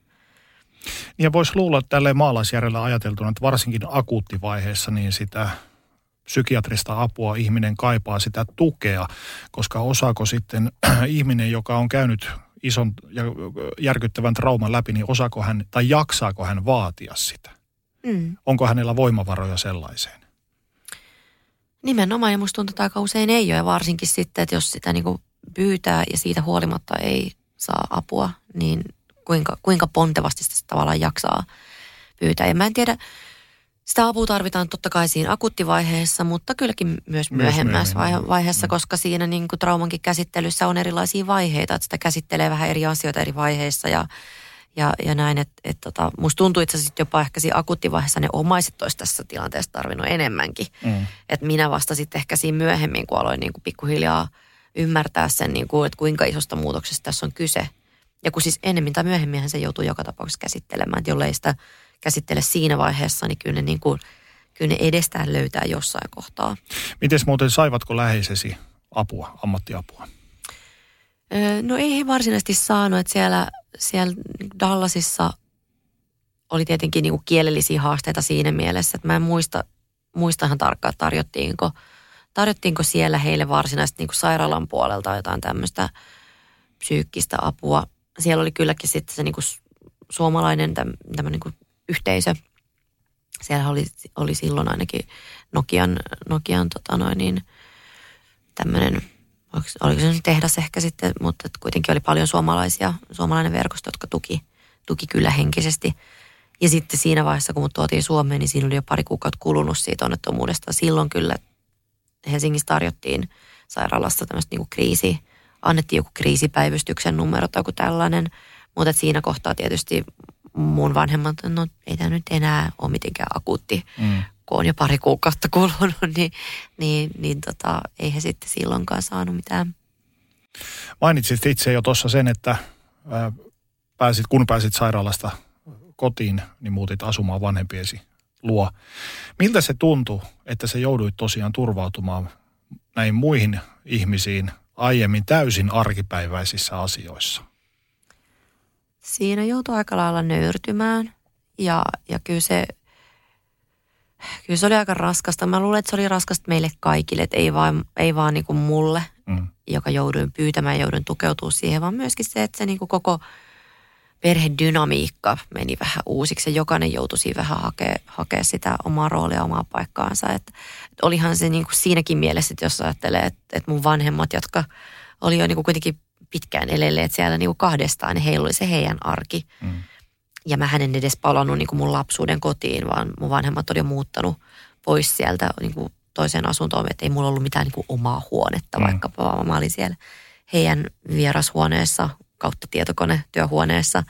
Ja voisi luulla, että tälleen maalaisjärjellä ajateltuna, että varsinkin akuuttivaiheessa niin sitä psykiatrista apua ihminen kaipaa sitä tukea, koska osaako sitten ihminen, joka on käynyt ison ja järkyttävän trauman läpi, niin osaako hän tai jaksaako hän vaatia sitä? Mm. Onko hänellä voimavaroja sellaiseen? Nimenomaan, ja musta tuntuu, että aika usein ei ole, ja varsinkin sitten, että jos sitä niin kuin pyytää ja siitä huolimatta ei saa apua, niin kuinka, kuinka pontevasti sitä tavallaan jaksaa pyytää. Ja mä en tiedä, sitä apua tarvitaan totta kai siinä akuuttivaiheessa, mutta kylläkin myös myöhemmässä vaiheessa, koska siinä niin kuin traumankin käsittelyssä on erilaisia vaiheita, että sitä käsittelee vähän eri asioita eri vaiheissa ja, ja, ja näin. Et, et, tota, musta tuntuu itse asiassa jopa ehkä siinä akuuttivaiheessa ne omaiset olisi tässä tilanteessa tarvinnut enemmänkin. Mm. Että minä vasta sitten ehkä siinä myöhemmin, kun aloin niin kuin pikkuhiljaa ymmärtää sen, niin kuin, että kuinka isosta muutoksesta tässä on kyse. Ja kun siis ennemmin tai myöhemminhän se joutuu joka tapauksessa käsittelemään, että jollei sitä käsittele siinä vaiheessa, niin kyllä ne, niin kuin, kyllä ne edestään löytää jossain kohtaa. Mites muuten, saivatko läheisesi apua, ammattiapua? Öö, no ei he varsinaisesti saanut, että siellä, siellä Dallasissa oli tietenkin niin kuin kielellisiä haasteita siinä mielessä, että mä en muista, muistahan tarkkaan, että tarjottiinko, tarjottiinko siellä heille varsinaisesti niin kuin sairaalan puolelta jotain tämmöistä psyykkistä apua. Siellä oli kylläkin sitten se niin kuin suomalainen tämmöinen niin kuin yhteisö. Siellä oli, oli silloin ainakin Nokian, Nokian tota noin niin, tämmöinen, oliko se tehdas ehkä sitten, mutta kuitenkin oli paljon suomalaisia, suomalainen verkosto, jotka tuki, tuki kyllä henkisesti. Ja sitten siinä vaiheessa, kun mut tuotiin Suomeen, niin siinä oli jo pari kuukautta kulunut siitä onnettomuudesta. Silloin kyllä Helsingissä tarjottiin sairaalassa tämmöistä niinku kriisiä, annettiin joku kriisipäivystyksen numero tai joku tällainen, mutta siinä kohtaa tietysti mun vanhemmat, no ei tämä nyt enää ole mitenkään akuutti, mm. kun on jo pari kuukautta kulunut, niin, niin, niin tota, ei he sitten silloinkaan saanut mitään. Mainitsit itse jo tuossa sen, että pääsit, kun pääsit sairaalasta kotiin, niin muutit asumaan vanhempiesi luo. Miltä se tuntui, että sä jouduit tosiaan turvautumaan näihin muihin ihmisiin aiemmin täysin arkipäiväisissä asioissa? Siinä joutui aika lailla nöyrtymään ja, ja kyllä, se, kyllä se oli aika raskasta. Mä luulen, että se oli raskasta meille kaikille, että ei vaan, ei vaan niin kuin mulle, mm. joka jouduin pyytämään ja jouduin tukeutumaan siihen, vaan myöskin se, että se niin kuin koko perhedynamiikka meni vähän uusiksi. Jokainen joutui siinä vähän hakemaan hakea sitä omaa roolia, omaa paikkaansa. Et, et olihan se niin kuin siinäkin mielessä, että jos ajattelee, että et mun vanhemmat, jotka oli jo niin kuin kuitenkin pitkään elelleet siellä niin kuin kahdestaan, niin heillä oli se heidän arki. Mm. Ja mähän en edes palannut niin kuin mun lapsuuden kotiin, vaan mun vanhemmat oli jo muuttanut pois sieltä niin kuin toiseen asuntoon, että ei mulla ollut mitään niin kuin omaa huonetta, mm. vaikkapa vaan mä olin siellä heidän vierashuoneessa kautta tietokone työhuoneessa,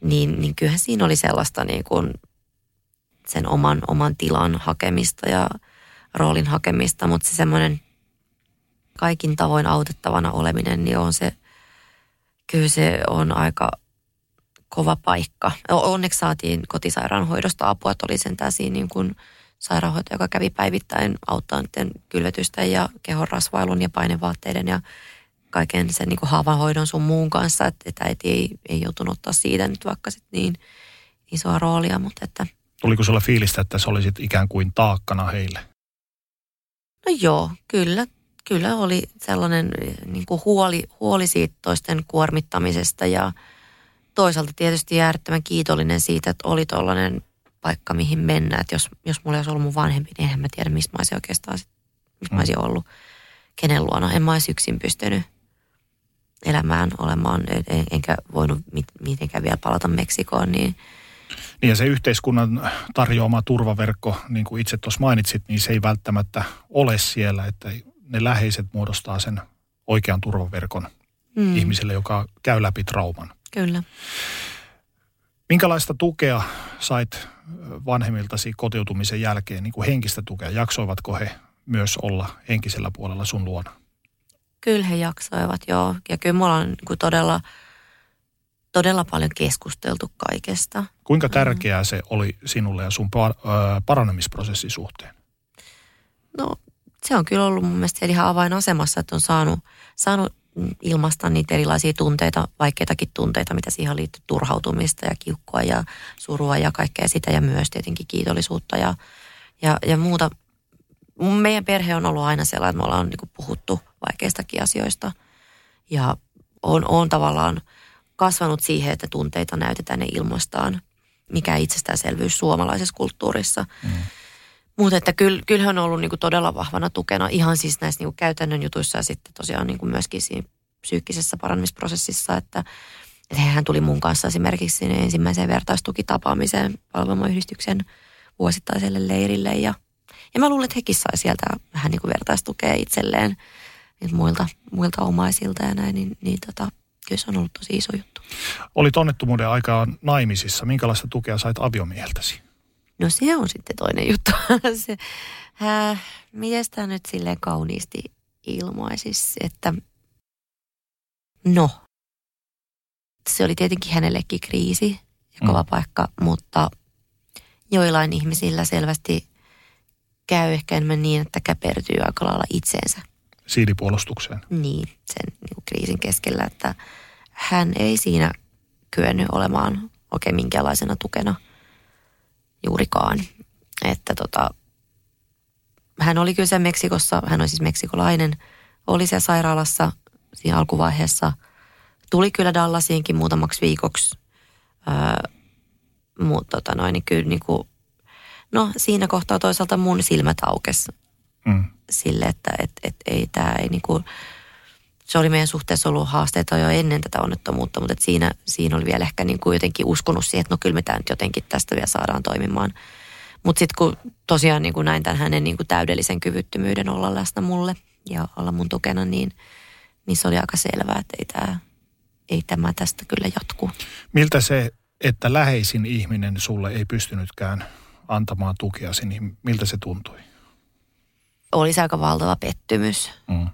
niin, niin kyllähän siinä oli sellaista niin kuin sen oman, oman tilan hakemista ja roolin hakemista, mutta se semmoinen kaikin tavoin autettavana oleminen, niin on se, kyllä se on aika kova paikka. Onneksi saatiin kotisairaanhoidosta apua, että oli sentään siinä niin kuin sairaanhoitaja, joka kävi päivittäin auttaa kylvetysten ja kehon rasvailun ja painevaatteiden ja kaiken sen niin kuin haavanhoidon sun muun kanssa, että, että äiti ei, ei joutunut ottaa siitä nyt vaikka sit niin isoa roolia, mutta että... Tuliko sulla fiilistä, että sä olisit ikään kuin taakkana heille? No joo, kyllä. Kyllä oli sellainen niin kuin huoli, huoli siitä toisten kuormittamisesta ja toisaalta tietysti äärettömän kiitollinen siitä, että oli tollainen paikka, mihin mennä. Että jos, jos mulla olisi ollut mun vanhempi, niin en mä tiedä, missä mä olisin oikeastaan missä mä olisin ollut, kenen luona. En mä olisi yksin pystynyt elämään olemaan, en, enkä voinut mit, mitenkään vielä palata Meksikoon. Niin, niin ja se yhteiskunnan tarjoama turvaverkko, niin kuin itse tuossa mainitsit, niin se ei välttämättä ole siellä, että ne läheiset muodostaa sen oikean turvaverkon mm. ihmiselle, joka käy läpi trauman. Kyllä. Minkälaista tukea sait vanhemmiltasi kotiutumisen jälkeen, niin kuin henkistä tukea? Jaksoivatko he myös olla henkisellä puolella sun luona? Kyllä he jaksoivat, joo. Ja kyllä me ollaan niin kuin todella, todella paljon keskusteltu kaikesta. Kuinka tärkeää mm. se oli sinulle ja sun paranemisprosessin suhteen? No... Se on kyllä ollut mun mielestä ihan avainasemassa, että on saanut, saanut ilmaista niitä erilaisia tunteita, vaikeitakin tunteita, mitä siihen liittyy, turhautumista ja kiukkua ja surua ja kaikkea sitä ja myös tietenkin kiitollisuutta ja, ja, ja muuta. Meidän perhe on ollut aina sellainen, että me ollaan niin puhuttu vaikeistakin asioista ja on, on tavallaan kasvanut siihen, että tunteita näytetään ja ilmaistaan. mikä itsestäänselvyys suomalaisessa kulttuurissa. Mm. Mutta että kyllä, kyllähän on ollut niinku todella vahvana tukena ihan siis näissä niinku käytännön jutuissa ja sitten tosiaan niinku myöskin siinä psyykkisessä parannusprosessissa, että et hehän tuli mun kanssa esimerkiksi sinne ensimmäiseen vertaistukitapaamiseen palvelumoyhdistyksen vuosittaiselle leirille ja, ja mä luulen, että hekin sai sieltä vähän niinku vertaistukea itselleen muilta, muilta omaisilta ja näin, niin, niin tota, kyllä se on ollut tosi iso juttu. Olit onnettomuuden aikaan naimisissa. Minkälaista tukea sait aviomieheltäsi? No se on sitten toinen juttu. se, äh, miten sitä nyt silleen kauniisti ilmaisisi, että no, se oli tietenkin hänellekin kriisi ja kova mm. paikka, mutta joillain ihmisillä selvästi käy ehkä enemmän niin, että käpertyy aika lailla itseensä. Siilipuolustukseen. Niin, sen niin kriisin keskellä, että hän ei siinä kyennyt olemaan oikein minkäänlaisena tukena juurikaan. Että tota, hän oli kyllä siellä Meksikossa, hän on siis meksikolainen, oli siellä sairaalassa siinä alkuvaiheessa. Tuli kyllä Dallasiinkin muutamaksi viikoksi, öö, mutta tota noin, niin kyllä niin kuin, no siinä kohtaa toisaalta mun silmät aukesi. Mm. Sille, että et, et, ei tämä ei niinku, se oli meidän suhteessa ollut haasteita jo ennen tätä onnettomuutta, mutta et siinä, siinä oli vielä ehkä niinku jotenkin uskonut siihen, että no kyllä me tämä nyt jotenkin tästä vielä saadaan toimimaan. Mutta sitten kun tosiaan niinku näin tämän hänen niinku täydellisen kyvyttömyyden olla läsnä mulle ja olla mun tukena, niin, niin se oli aika selvää, että ei, tää, ei tämä tästä kyllä jatkuu. Miltä se, että läheisin ihminen sulle ei pystynytkään antamaan tukeasi, niin miltä se tuntui? Oli se aika valtava pettymys. Mm.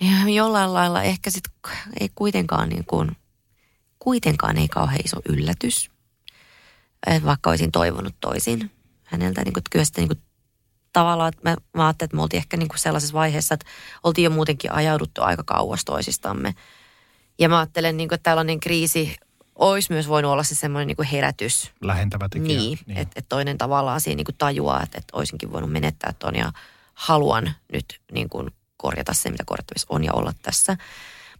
Ja jollain lailla ehkä sitten ei kuitenkaan, niin kuin, kuitenkaan ei kauhean iso yllätys, et vaikka olisin toivonut toisin häneltä. Niin kuin, kyllä sitten niin kuin, tavallaan, että mä, mä ajattelin, että me oltiin ehkä niin kuin sellaisessa vaiheessa, että oltiin jo muutenkin ajauduttu aika kauas toisistamme. Ja mä ajattelen, niin kuin, että tällainen kriisi olisi myös voinut olla se semmoinen niin kuin herätys. Lähentävä tekijä. Niin, niin. että et toinen tavallaan siinä niin kuin tajuaa, että et olisinkin voinut menettää ton ja haluan nyt niin kuin korjata se, mitä korjattavissa on ja olla tässä.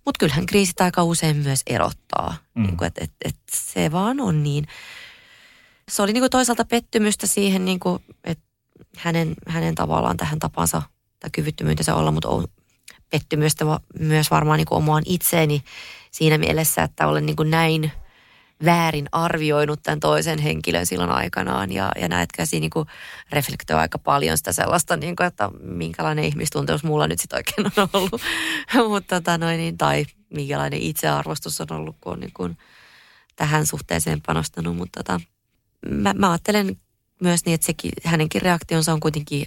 Mutta kyllähän kriisit aika usein myös erottaa, mm. niin että et, et se vaan on niin. Se oli niin kuin toisaalta pettymystä siihen, niin kuin, että hänen, hänen tavallaan tähän tapansa tai kyvyttömyytensä olla, mutta pettymystä myös varmaan niin kuin omaan itseeni siinä mielessä, että olen niin kuin näin väärin arvioinut tämän toisen henkilön silloin aikanaan ja, ja näetkö siinä niin reflektoi aika paljon sitä sellaista, niin kuin, että minkälainen ihmistunteus mulla nyt sitten oikein on ollut. Mut, tota, noin, niin, tai minkälainen itsearvostus on ollut, kun on niin kuin tähän suhteeseen panostanut. Mut, tota, mä, mä ajattelen myös niin, että sekin, hänenkin reaktionsa on kuitenkin,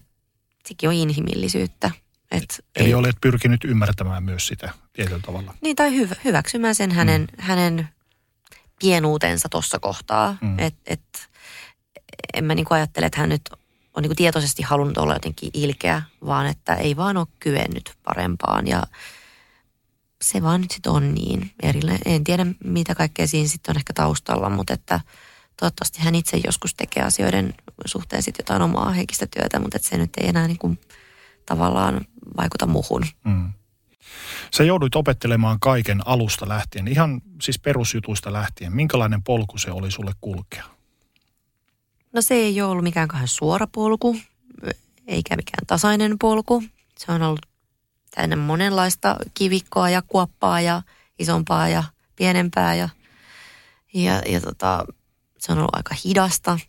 sekin on inhimillisyyttä. Et Eli ei, olet pyrkinyt ymmärtämään myös sitä tietyllä tavalla. Niin, tai hyvä, hyväksymään sen hänen, mm. hänen pienuutensa tuossa kohtaa. Mm. Et, et, en mä niinku ajattele, että hän nyt on niinku tietoisesti halunnut olla jotenkin ilkeä, vaan että ei vaan ole kyennyt parempaan. Ja se vaan nyt sitten on niin erilainen. En tiedä, mitä kaikkea siinä sitten on ehkä taustalla, mutta että toivottavasti hän itse joskus tekee asioiden suhteen sitten jotain omaa henkistä työtä, mutta että se nyt ei enää niinku tavallaan vaikuta muhun. Mm. Sä jouduit opettelemaan kaiken alusta lähtien, ihan siis perusjutuista lähtien. Minkälainen polku se oli sulle kulkea? No se ei ole ollut mikäänköhän suora polku, eikä mikään tasainen polku. Se on ollut täynnä monenlaista kivikkoa ja kuoppaa ja isompaa ja pienempää. Ja, ja, ja tota, se on ollut aika hidasta.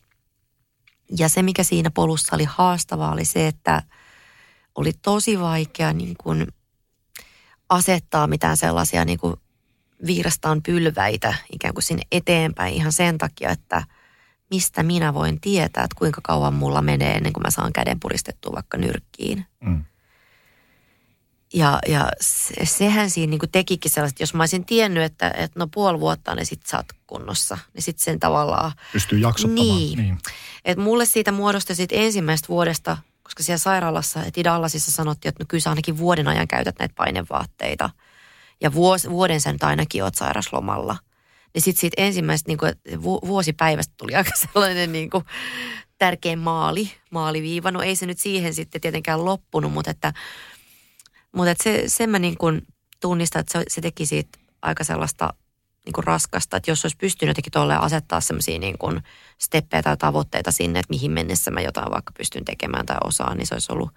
Ja se, mikä siinä polussa oli haastavaa, oli se, että oli tosi vaikea niin kuin asettaa mitään sellaisia niin kuin viirastaan pylväitä ikään kuin sinne eteenpäin ihan sen takia, että mistä minä voin tietää, että kuinka kauan mulla menee ennen kuin mä saan käden puristettua vaikka nyrkkiin. Mm. Ja, ja se, sehän siinä niin kuin tekikin sellaiset, jos mä olisin tiennyt, että, että no puoli vuotta ne sitten saat kunnossa, niin sitten sen tavallaan pystyy jaksottamaan. Niin. niin. Että mulle siitä muodostui sit ensimmäistä vuodesta, koska siellä sairaalassa, että Dallasissa sanottiin, että no kyllä sä ainakin vuoden ajan käytät näitä painevaatteita. Ja vuos, vuoden sä nyt ainakin oot sairauslomalla. Niin sitten siitä ensimmäisestä niin kuin, vuosipäivästä tuli aika sellainen niin kuin, tärkeä maali, maaliviiva. No ei se nyt siihen sitten tietenkään loppunut, mutta, että, mutta että se, sen mä niin kuin tunnistan, että se, se teki siitä aika sellaista niin kuin raskasta, että jos olisi pystynyt jotenkin tolleen asettaa semmoisia niin kuin steppejä tai tavoitteita sinne, että mihin mennessä mä jotain vaikka pystyn tekemään tai osaan, niin se olisi ollut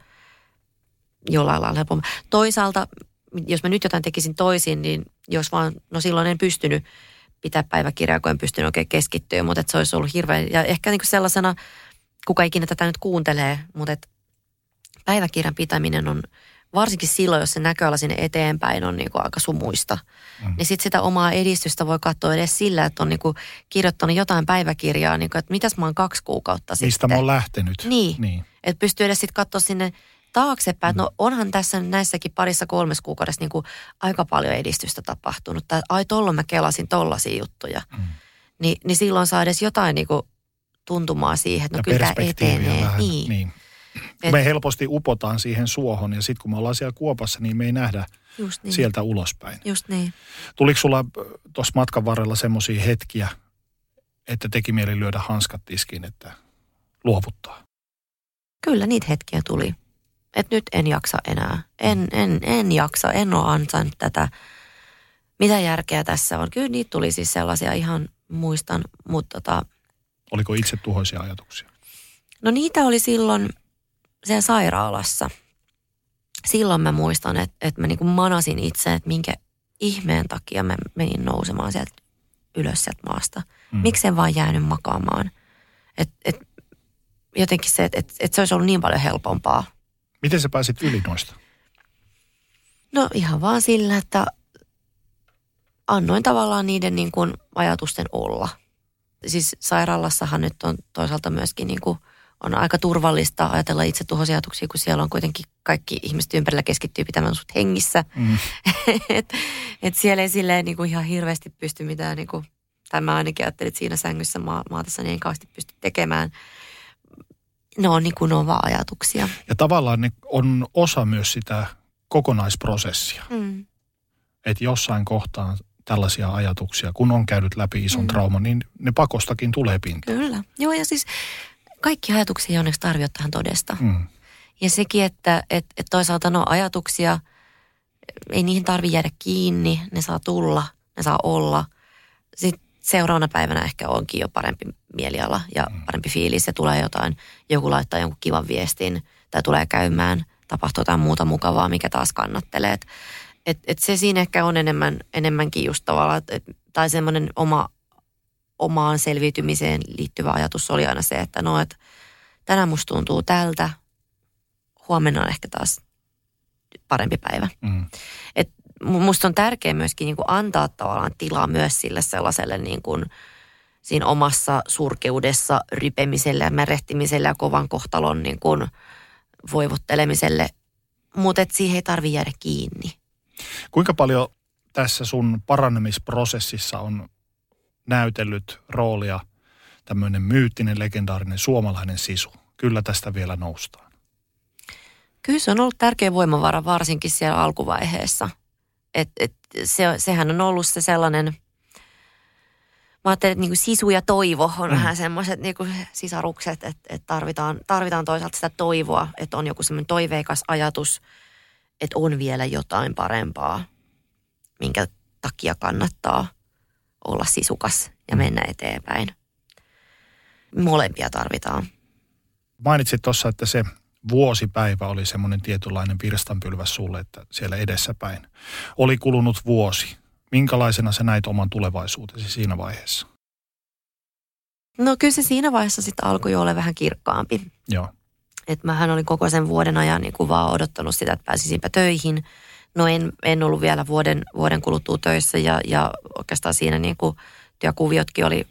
jollain lailla helpompaa. Toisaalta, jos mä nyt jotain tekisin toisin, niin jos vaan, no silloin en pystynyt pitää päiväkirjaa, kun en pystynyt oikein keskittyä, mutta se olisi ollut hirveän, ja ehkä niin kuin sellaisena, kuka ikinä tätä nyt kuuntelee, mutta et päiväkirjan pitäminen on, varsinkin silloin, jos se näköala sinne eteenpäin on niin kuin aika sumuista, mm. niin sitten sitä omaa edistystä voi katsoa edes sillä, että on niin kuin kirjoittanut jotain päiväkirjaa, niin kuin, että mitäs mä oon kaksi kuukautta sitten. Mistä mä oon lähtenyt. Niin, niin. Että pystyy edes sitten katsoa sinne taaksepäin, että mm. no onhan tässä näissäkin parissa kolmessa kuukaudessa niin kuin aika paljon edistystä tapahtunut. Tai ai tolloin mä kelasin tollaisia juttuja. Mm. Ni, niin silloin saa edes jotain niin kuin tuntumaa siihen, että no ja kyllä tämä etenee. Vähän, niin. niin. Et, me helposti upotaan siihen suohon ja sitten kun me ollaan siellä kuopassa, niin me ei nähdä niin sieltä ulospäin. Just niin. Tuliko sulla tuossa matkan varrella semmoisia hetkiä, että teki mieli lyödä hanskat tiskiin, että luovuttaa? Kyllä niitä hetkiä tuli. Että nyt en jaksa enää. En, mm. en, en jaksa, en ole ansainnut tätä. Mitä järkeä tässä on? Kyllä niitä tuli siis sellaisia ihan muistan, mutta tota... Oliko itse tuhoisia ajatuksia? No niitä oli silloin... Siellä sairaalassa. Silloin mä muistan, että, että mä niin kuin manasin itse, että minkä ihmeen takia mä menin nousemaan sieltä ylös sieltä maasta. Mm. Miksi en vaan jäänyt makaamaan? Et, et, jotenkin se, että et, et se olisi ollut niin paljon helpompaa. Miten sä pääsit yli noista? No ihan vaan sillä, että annoin tavallaan niiden niin kuin ajatusten olla. Siis sairaalassahan nyt on toisaalta myöskin niin kuin on aika turvallista ajatella itse tuhoisia ajatuksia, kun siellä on kuitenkin kaikki ihmiset ympärillä keskittyy pitämään sut hengissä. Mm. että et siellä ei silleen niinku ihan hirveästi pysty mitään, niinku, tai mä ainakin ajattelin, että siinä sängyssä ma- maatassa niin ei kauheasti pysty tekemään. Ne on, niinku, ne on vaan ajatuksia. Ja tavallaan ne on osa myös sitä kokonaisprosessia. Mm. Että jossain kohtaa tällaisia ajatuksia, kun on käynyt läpi ison mm. trauman, niin ne pakostakin tulee pintaan. Kyllä. Joo ja siis... Kaikki ajatuksia ei onneksi tarvitse tähän todesta. Mm. Ja sekin, että et, et toisaalta no ajatuksia, ei niihin tarvitse jäädä kiinni, ne saa tulla, ne saa olla. Sitten seuraavana päivänä ehkä onkin jo parempi mieliala ja mm. parempi fiilis ja tulee jotain, joku laittaa jonkun kivan viestin tai tulee käymään, tapahtuu jotain muuta mukavaa, mikä taas kannattelee. Et, et, et se siinä ehkä on enemmän, enemmänkin just tavallaan, et, tai semmoinen oma... omaan selviytymiseen liittyvä ajatus oli aina se, että no, että tänään musta tuntuu tältä, huomenna on ehkä taas parempi päivä. Mm. Et musta on tärkeää myöskin niin kuin antaa tavallaan tilaa myös sille sellaiselle niin kuin siinä omassa surkeudessa rypemiselle ja märehtimiselle ja kovan kohtalon niin kuin voivottelemiselle, mutta et siihen ei tarvitse jäädä kiinni. Kuinka paljon tässä sun parannemisprosessissa on näytellyt roolia tämmöinen myyttinen, legendaarinen suomalainen sisu? Kyllä tästä vielä noustaan. Kyllä se on ollut tärkeä voimavara varsinkin siellä alkuvaiheessa. Et, et, se, sehän on ollut se sellainen, mä ajattelen, että niinku sisu ja toivo on mm. vähän semmoiset niinku sisarukset, että et tarvitaan, tarvitaan toisaalta sitä toivoa, että on joku semmoinen toiveikas ajatus, että on vielä jotain parempaa, minkä takia kannattaa olla sisukas ja mennä eteenpäin. Molempia tarvitaan. Mainitsit tuossa, että se vuosipäivä oli semmoinen tietynlainen virstanpylväs sulle, että siellä edessäpäin. Oli kulunut vuosi. Minkälaisena sä näit oman tulevaisuutesi siinä vaiheessa? No kyllä se siinä vaiheessa sitten alkoi jo olla vähän kirkkaampi. Joo. Et mähän olin koko sen vuoden ajan niin kuin vaan odottanut sitä, että pääsisinpä töihin. No en, en ollut vielä vuoden, vuoden kuluttua töissä ja, ja oikeastaan siinä niin kuin työkuviotkin oli,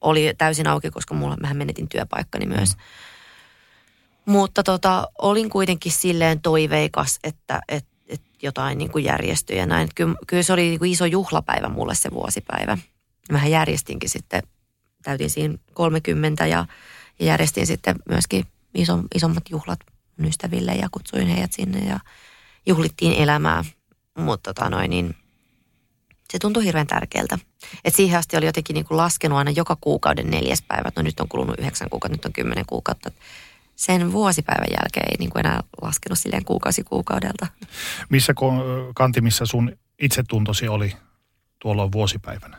oli täysin auki, koska mulla, mähän menetin työpaikkani myös. Mm. Mutta tota, olin kuitenkin silleen toiveikas, että et, et jotain niin kuin järjestyi ja näin. Kyllä, kyllä se oli niin kuin iso juhlapäivä mulle se vuosipäivä. Mähän järjestinkin sitten, täytin siinä kolmekymmentä ja, ja järjestin sitten myöskin iso, isommat juhlat ystäville ja kutsuin heidät sinne ja juhlittiin elämää, mutta tota noin, niin se tuntui hirveän tärkeältä. Et siihen asti oli jotenkin niin kuin laskenut aina joka kuukauden neljäs päivä, että no nyt on kulunut yhdeksän kuukautta, nyt on kymmenen kuukautta. Sen vuosipäivän jälkeen ei niin kuin enää laskenut silleen kuukausi kuukaudelta. Missä kantimissa sun itsetuntosi oli tuolloin vuosipäivänä?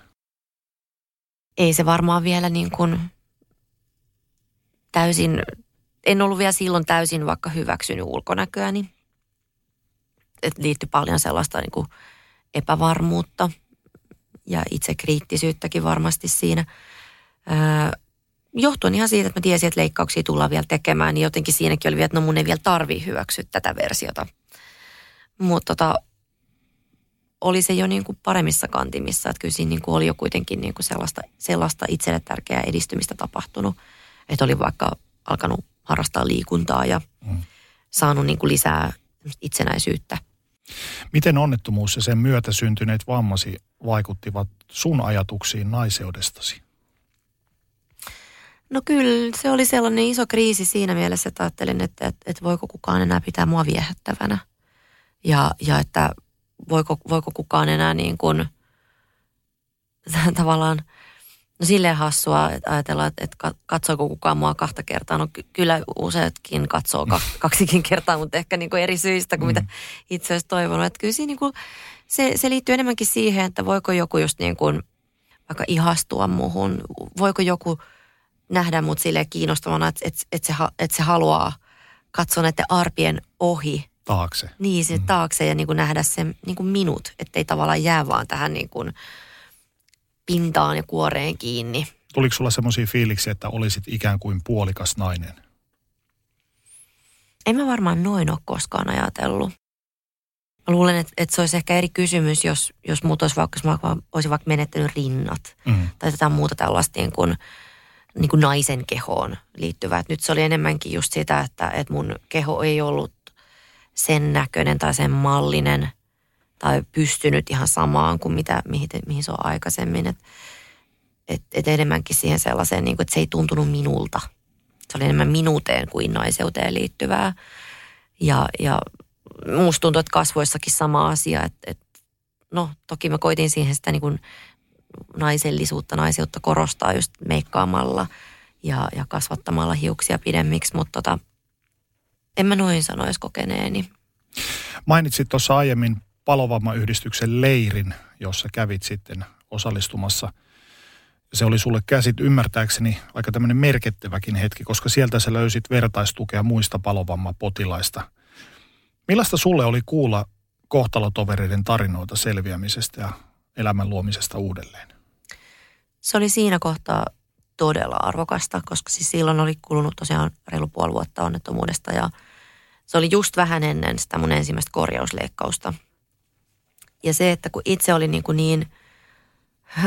ei se varmaan vielä niin kuin täysin, en ollut vielä silloin täysin vaikka hyväksynyt ulkonäköäni. Et liittyi paljon sellaista niin kuin epävarmuutta ja itsekriittisyyttäkin varmasti siinä. Öö, johtuen ihan siitä, että mä tiesin, että leikkauksia tullaan vielä tekemään, niin jotenkin siinäkin oli vielä, että no mun ei vielä tarvii hyväksyä tätä versiota. Mutta tota, oli se jo niin kuin paremmissa kantimissa, että kyllä siinä niin kuin oli jo kuitenkin niin kuin sellaista, sellaista itselle tärkeää edistymistä tapahtunut. Että oli vaikka alkanut harrastaa liikuntaa ja mm. saanut niin kuin lisää itsenäisyyttä. Miten onnettomuus ja sen myötä syntyneet vammasi vaikuttivat sun ajatuksiin naiseudestasi? No kyllä, se oli sellainen iso kriisi siinä mielessä, että ajattelin, että, että, että voiko kukaan enää pitää mua viehättävänä. Ja, ja että voiko, voiko kukaan enää niin kuin tavallaan, no silleen hassua, että ajatellaan, että katsoiko kukaan mua kahta kertaa. No kyllä useatkin katsoo kaksikin kertaa, mutta ehkä niin kuin eri syistä kuin mm. mitä itse olisi toivonut. Että kyllä siinä niin kuin, se, se liittyy enemmänkin siihen, että voiko joku just niin kuin vaikka ihastua muuhun, voiko joku nähdä mut silleen kiinnostavana, että, että, että, se, että se haluaa katsoa näiden arpien ohi. Taakse. Niin, se mm. taakse ja niin kuin nähdä sen niin kuin minut, ettei tavallaan jää vaan tähän niin kuin pintaan ja kuoreen kiinni. Tuliko sulla semmoisia fiiliksiä, että olisit ikään kuin puolikas nainen? En mä varmaan noin ole koskaan ajatellut. Mä luulen, että, että se olisi ehkä eri kysymys, jos, jos muut olisi vaikka, mä olisin vaikka menettänyt rinnat mm. tai jotain muuta tällaista niin kuin niin kuin naisen kehoon liittyvää. Et nyt se oli enemmänkin just sitä, että, että mun keho ei ollut sen näköinen tai sen mallinen tai pystynyt ihan samaan kuin mitä, mihin, mihin se on aikaisemmin. Että et, et enemmänkin siihen sellaiseen, niin kuin, että se ei tuntunut minulta. Se oli enemmän minuuteen kuin naiseuteen liittyvää. Ja, ja musta tuntuu, että kasvoissakin sama asia. Että, et, no, toki mä koitin siihen sitä niin kuin naisellisuutta, naiseutta korostaa just meikkaamalla ja, ja kasvattamalla hiuksia pidemmiksi, mutta tota, en mä noin sanoisi kokeneeni. Mainitsit tuossa aiemmin palovammayhdistyksen leirin, jossa kävit sitten osallistumassa. Se oli sulle käsit ymmärtääkseni aika tämmöinen merkittäväkin hetki, koska sieltä sä löysit vertaistukea muista palovammapotilaista. Millaista sulle oli kuulla kohtalotovereiden tarinoita selviämisestä ja elämän luomisesta uudelleen? Se oli siinä kohtaa todella arvokasta, koska siis silloin oli kulunut tosiaan reilu puoli vuotta onnettomuudesta ja se oli just vähän ennen sitä mun ensimmäistä korjausleikkausta. Ja se, että kun itse oli niin, niin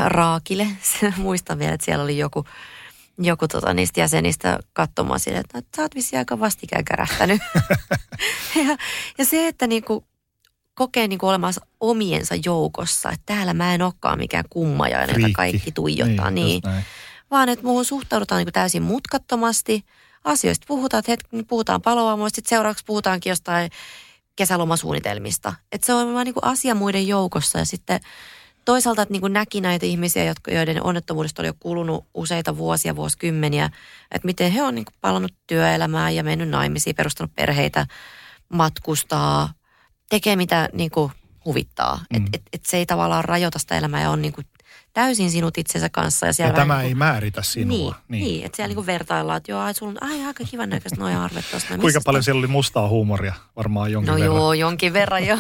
raakile, muistan vielä, että siellä oli joku, joku tota niistä jäsenistä katsomaan silleen, että sä oot vissiin aika vastikään kärähtänyt. ja, ja se, että niin kuin kokee niin kuin olemansa omiensa joukossa, että täällä mä en olekaan mikään kummajainen, jota kaikki tuijottaa. Niin, niin. Vaan että muuhun suhtaudutaan niin kuin täysin mutkattomasti. Asioista puhutaan, että hetki, puhutaan palovammoista, sitten seuraavaksi puhutaankin jostain kesälomasuunnitelmista. Että se on vaan niin kuin asia muiden joukossa. Ja sitten toisaalta, että niin kuin näki näitä ihmisiä, jotka, joiden onnettomuudesta oli jo kulunut useita vuosia, vuosikymmeniä, että miten he on niin kuin palannut työelämään ja mennyt naimisiin, perustanut perheitä, matkustaa, tekee mitä niin kuin huvittaa. Mm. Että et, et se ei tavallaan rajoita sitä elämää ja on niin kuin täysin sinut itsensä kanssa. Ja, siellä ja tämä niin kuin ei määritä sinua. Niin, niin. niin että siellä niin kuin vertaillaan, että joo, ai, sulla on ai, aika kivan näköistä noja arvet tuossa. Kuinka paljon siellä oli mustaa huumoria? Varmaan jonkin no verran. No joo, jonkin verran jo.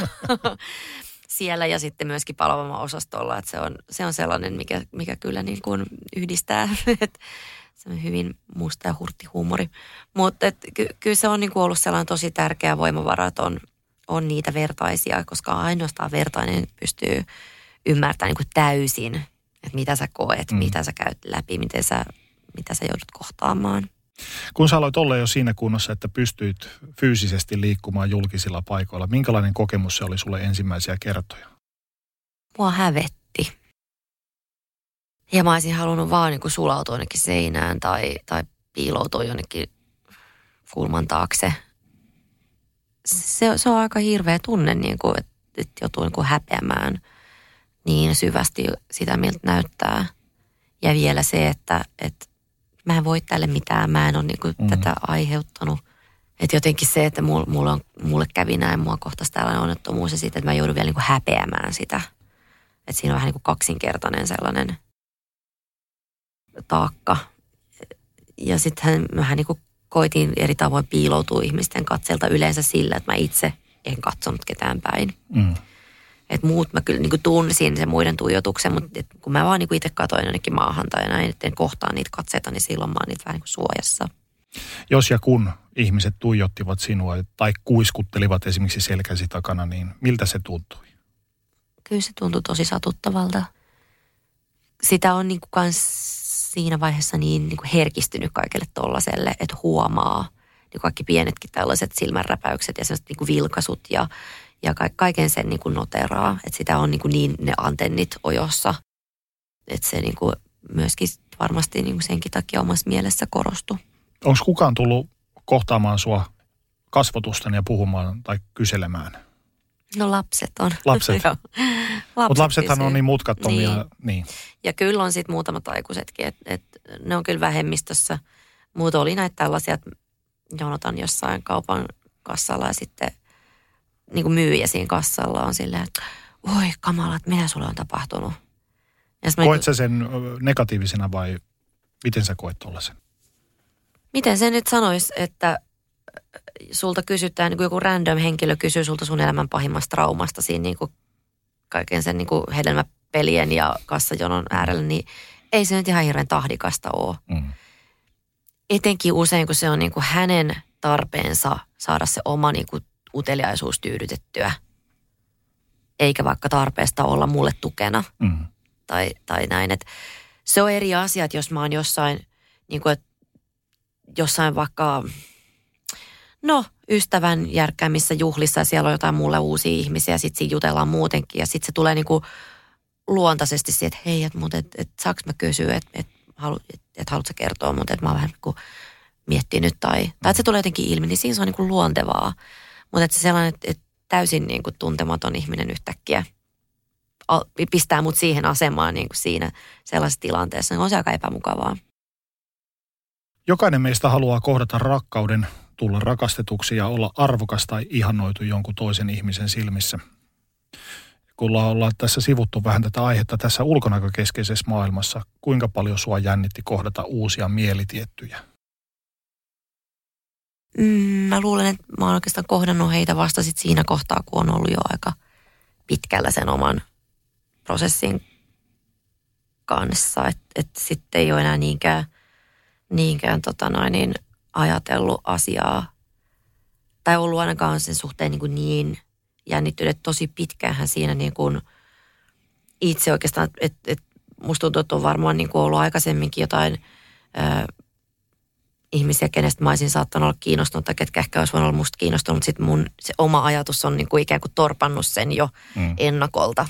Siellä ja sitten myöskin palovamma-osastolla, että se on, se on sellainen, mikä, mikä kyllä niin kuin yhdistää. Se on hyvin musta ja hurtti huumori. Mutta ky, kyllä se on niin kuin ollut sellainen tosi tärkeä voimavara, että on on niitä vertaisia, koska ainoastaan vertainen pystyy ymmärtämään niin kuin täysin, että mitä sä koet, mm. mitä sä käyt läpi, miten sä, mitä sä joudut kohtaamaan. Kun sä aloit olla jo siinä kunnossa, että pystyit fyysisesti liikkumaan julkisilla paikoilla, minkälainen kokemus se oli sulle ensimmäisiä kertoja? Mua hävetti. Ja mä olisin halunnut vaan niin kuin sulautua jonnekin seinään tai, tai piiloutua jonnekin kulman taakse. Se, se on aika hirveä tunne, niin kuin, että, että joutuu niin kuin häpeämään niin syvästi sitä, miltä näyttää. Ja vielä se, että, että mä en voi tälle mitään, mä en ole niin kuin mm. tätä aiheuttanut. Että jotenkin se, että mul, mul on, mulle kävi näin, mua kohtasi tällainen onnettomuus ja siitä, että mä joudun vielä niin kuin häpeämään sitä. Että siinä on vähän niin kuin kaksinkertainen sellainen taakka. Ja sitten mähän niin kuin koitin eri tavoin piiloutua ihmisten katselta yleensä sillä, että mä itse en katsonut ketään päin. Mm. Et muut mä kyllä niin kuin tunsin sen muiden tuijotuksen, mutta kun mä vaan niin kuin itse katoin jonnekin maahan tai näin, että en kohtaa niitä katseita, niin silloin mä oon niitä vähän niin kuin suojassa. Jos ja kun ihmiset tuijottivat sinua tai kuiskuttelivat esimerkiksi selkäsi takana, niin miltä se tuntui? Kyllä se tuntui tosi satuttavalta. Sitä on niin kuin siinä vaiheessa niin, niin kuin herkistynyt kaikelle tollaselle, että huomaa niin kaikki pienetkin tällaiset silmänräpäykset ja sellaiset niin kuin vilkaisut ja, ja kaiken sen niin kuin noteraa. Että sitä on niin, kuin niin ne antennit ojossa, että se niin kuin myöskin varmasti niin kuin senkin takia omassa mielessä korostui. Onko kukaan tullut kohtaamaan sua kasvotusten ja puhumaan tai kyselemään? No lapset on. Lapset. lapset Mutta lapsethan kysyy. On niin mutkattomia. Niin. Niin. Ja kyllä on sitten muutamat aikuisetkin, että et ne on kyllä vähemmistössä. Muuta oli näitä tällaisia, että jonotan jossain kaupan kassalla ja sitten niin kuin myyjä siinä kassalla on silleen, että voi kamala, että mitä sulle on tapahtunut. Koit sä sen negatiivisena vai miten sä koet tollaisen? Miten se nyt sanoisi, että sulta kysytään, niin kuin joku random henkilö kysyy sulta sun elämän pahimmasta traumasta siinä niin kuin kaiken sen niin kuin hedelmäpelien ja kassajonon äärellä, niin ei se nyt ihan hirveän tahdikasta ole. Mm. Etenkin usein, kun se on niin kuin hänen tarpeensa saada se oma niin kuin uteliaisuus tyydytettyä, eikä vaikka tarpeesta olla mulle tukena mm. tai, tai näin. Et se on eri asia, että jos mä oon jossain, niin kuin, että jossain vaikka, no, ystävän järkkäämissä juhlissa ja siellä on jotain mulle uusia ihmisiä ja sitten siinä jutellaan muutenkin. Ja sitten se tulee niinku luontaisesti siihen, että hei, että et, et, saanko mä kysyä, että et, et, et haluatko kertoa, mutta että mä oon vähän niinku miettinyt tai, tai että se tulee jotenkin ilmi, niin siinä se on niinku luontevaa. Mutta että se sellainen, että et täysin niinku tuntematon ihminen yhtäkkiä Al, pistää mut siihen asemaan niinku siinä sellaisessa tilanteessa, niin on se aika epämukavaa. Jokainen meistä haluaa kohdata rakkauden, tulla rakastetuksi ja olla arvokas tai ihannoitu jonkun toisen ihmisen silmissä. Kun ollaan tässä sivuttu vähän tätä aihetta tässä ulkonäkökeskeisessä maailmassa, kuinka paljon sua jännitti kohdata uusia mielitiettyjä? Mm, mä luulen, että mä oon oikeastaan kohdannut heitä vasta sit siinä kohtaa, kun on ollut jo aika pitkällä sen oman prosessin kanssa. Että et sitten ei ole enää niinkään... niinkään tota noin, niin ajatellut asiaa tai ollut ainakaan sen suhteen niin, niin jännittynyt. Tosi pitkäänhän siinä niin kuin itse oikeastaan, että et, musta tuntuu, että on varmaan niin kuin ollut aikaisemminkin jotain ö, ihmisiä, kenestä mä olisin saattanut olla kiinnostunut tai ketkä ehkä olisi voinut olla musta kiinnostunut, mutta sitten mun se oma ajatus on niin kuin ikään kuin torpannut sen jo mm. ennakolta.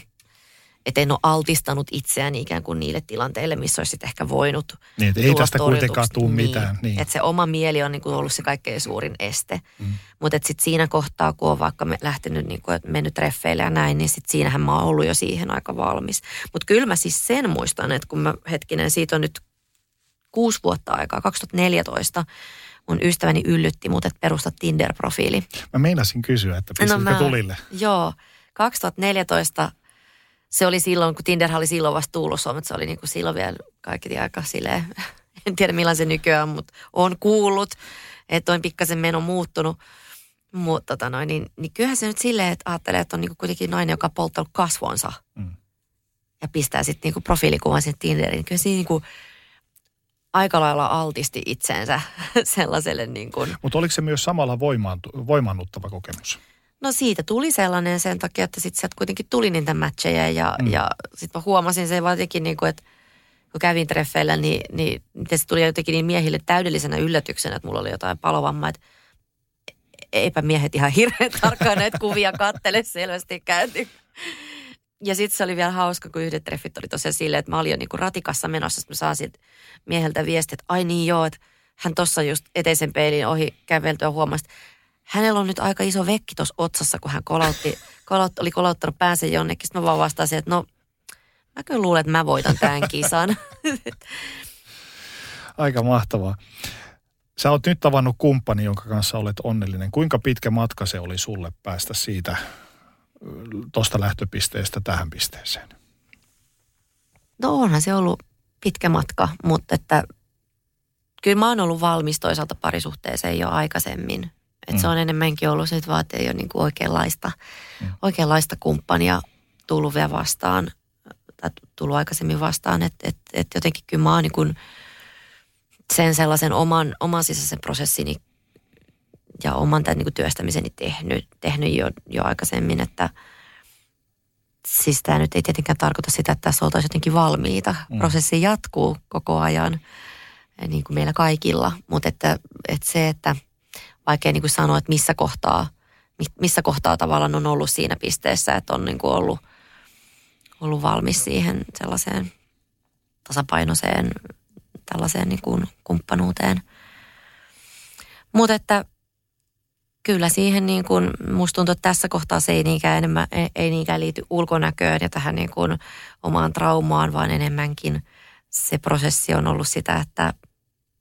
Että en ole altistanut itseäni ikään kuin niille tilanteille, missä olisi ehkä voinut niin, ei tästä kuitenkaan tule mitään. Niin. Että se oma mieli on niin kuin ollut se kaikkein suurin este. Mm. Mutta sitten siinä kohtaa, kun on vaikka lähtenyt, niin kuin, mennyt treffeille ja näin, niin sitten siinähän mä oon ollut jo siihen aika valmis. Mutta kyllä mä siis sen muistan, että kun mä hetkinen, siitä on nyt kuusi vuotta aikaa, kaksituhattaneljätoista, mun ystäväni yllytti mut, että perusta Tinder-profiili. Mä meinasin kysyä, että pistitkö no tulille? Joo, kaksituhattaneljätoista... Se oli silloin, kun Tinder oli silloin vasta tullut Suomessa, se oli niin kuin silloin vielä kaikki aika silleen, en tiedä millainen se nykyään, mutta on kuullut, että on pikkasen meno muuttunut. Mutta tota noin, niin, niin kyllähän se nyt silleen, että ajattelee, että on niin kuin kuitenkin nainen, joka on polttanut kasvonsa mm. ja pistää sitten niin profiilikuvan sinne Tinderiin. Kyllä siinä niin kuin aika lailla altisti itsensä sellaiselle niin kuin. Mutta oliko se myös samalla voimaannuttava kokemus? No siitä tuli sellainen sen takia, että sitten sieltä kuitenkin tuli niitä matcheja ja, mm. ja sitten mä huomasin sen jotenkin, niin kuin, että kun kävin treffeillä, niin, niin se tuli jotenkin niin miehille täydellisenä yllätyksenä, että mulla oli jotain palovammaa, että eipä miehet ihan hirveän tarkkaan näitä kuvia kattele selvästikään. Ja sitten se oli vielä hauska, kun yhdet treffit oli tosiaan silleen, että mä olin jo niin kuin ratikassa menossa, että mä saan siitä mieheltä viestiä, että ai niin joo, että hän tuossa just eteisen peilin ohi käveltyä huomasi, hänellä on nyt aika iso vekki tuossa otsassa, kun hän kolautti, kolautti, oli kolauttanut päänsä jonnekin. Sitten mä vaan vastasin, että no, mä kyllä luulen, että mä voitan tämän kisan. Aika mahtavaa. Sä oot nyt tavannut kumppani, jonka kanssa olet onnellinen. Kuinka pitkä matka se oli sulle päästä siitä, tuosta lähtöpisteestä tähän pisteeseen? No onhan se ollut pitkä matka, mutta että kyllä mä oon ollut valmis toisaalta parisuhteeseen jo aikaisemmin. Että mm. se on enemmänkin ollut se, että vaan, että ei ole niin kuin oikeanlaista, mm. oikeanlaista kumppania tullut vielä vastaan, tai tullut aikaisemmin vastaan, että et, et jotenkin kyllä mä oon niin kuin sen sellaisen oman, oman sisäisen prosessini ja oman tämän niin kuin työstämiseni tehnyt, tehnyt jo, jo aikaisemmin, että siis tämä nyt ei tietenkään tarkoita sitä, että tässä oltaisiin jotenkin valmiita. Mm. Prosessi jatkuu koko ajan, niin kuin meillä kaikilla, mutta että, että se, että vaikea niin kuin sanoa, että missä kohtaa, missä kohtaa tavallaan on ollut siinä pisteessä, että on niin kuin ollut, ollut valmis siihen sellaiseen tasapainoiseen tällaiseen niin kuin kumppanuuteen. Mutta että kyllä siihen niin kuin, musta tuntuu, että tässä kohtaa se ei niinkään, enemmän, ei niinkään liity ulkonäköön ja tähän niin kuin omaan traumaan, vaan enemmänkin se prosessi on ollut sitä, että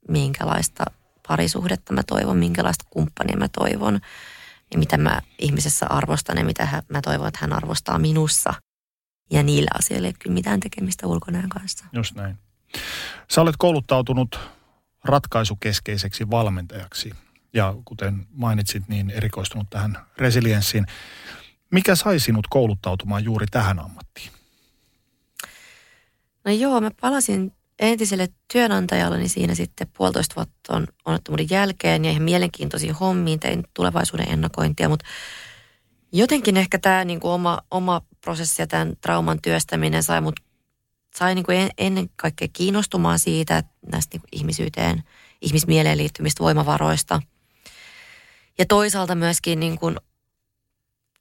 minkälaista parisuhdetta mä toivon, minkälaista kumppania mä toivon ja mitä mä ihmisessä arvostan ja mitä mä toivon, että hän arvostaa minussa. Ja niillä asioilla ei ole kyllä mitään tekemistä ulkonäön kanssa. Just näin. Sä olet kouluttautunut ratkaisukeskeiseksi valmentajaksi ja kuten mainitsit, niin erikoistunut tähän resilienssiin. Mikä sai sinut kouluttautumaan juuri tähän ammattiin? No joo, mä palasin entiselle työnantajalleni siinä sitten puolitoista vuotta onnettomuuden jälkeen ja ihan mielenkiintoisiin hommiin, tein tulevaisuuden ennakointia, mutta jotenkin ehkä tämä niin kuin oma, oma prosessi ja tämän trauman työstäminen sai mut sai niin kuin ennen kaikkea kiinnostumaan siitä, että näistä niin kuin ihmisyyteen, ihmismieleen liittyvistä voimavaroista. Ja toisaalta myöskin niin kuin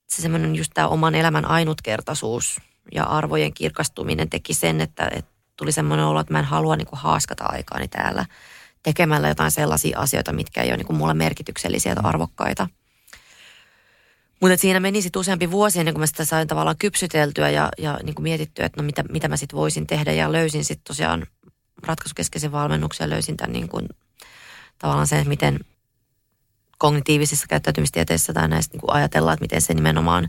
se semmoinen just tämä oman elämän ainutkertaisuus ja arvojen kirkastuminen teki sen, että, että tuli semmoinen olo, että mä en halua niin kuin haaskata aikaani täällä tekemällä jotain sellaisia asioita, mitkä ei ole niin kuin mulle merkityksellisiä tai arvokkaita. Mutta siinä meni sitten useampi vuosi ennen kuin mä sitä sain tavallaan kypsyteltyä ja, ja niin kuin mietittyä, että no mitä, mitä mä sitten voisin tehdä. Ja löysin sitten tosiaan ratkaisukeskeisen valmennuksen ja löysin tämän niin kuin tavallaan sen, miten kognitiivisissa käyttäytymistieteissä tai näistä niin kuin ajatellaan, että miten se nimenomaan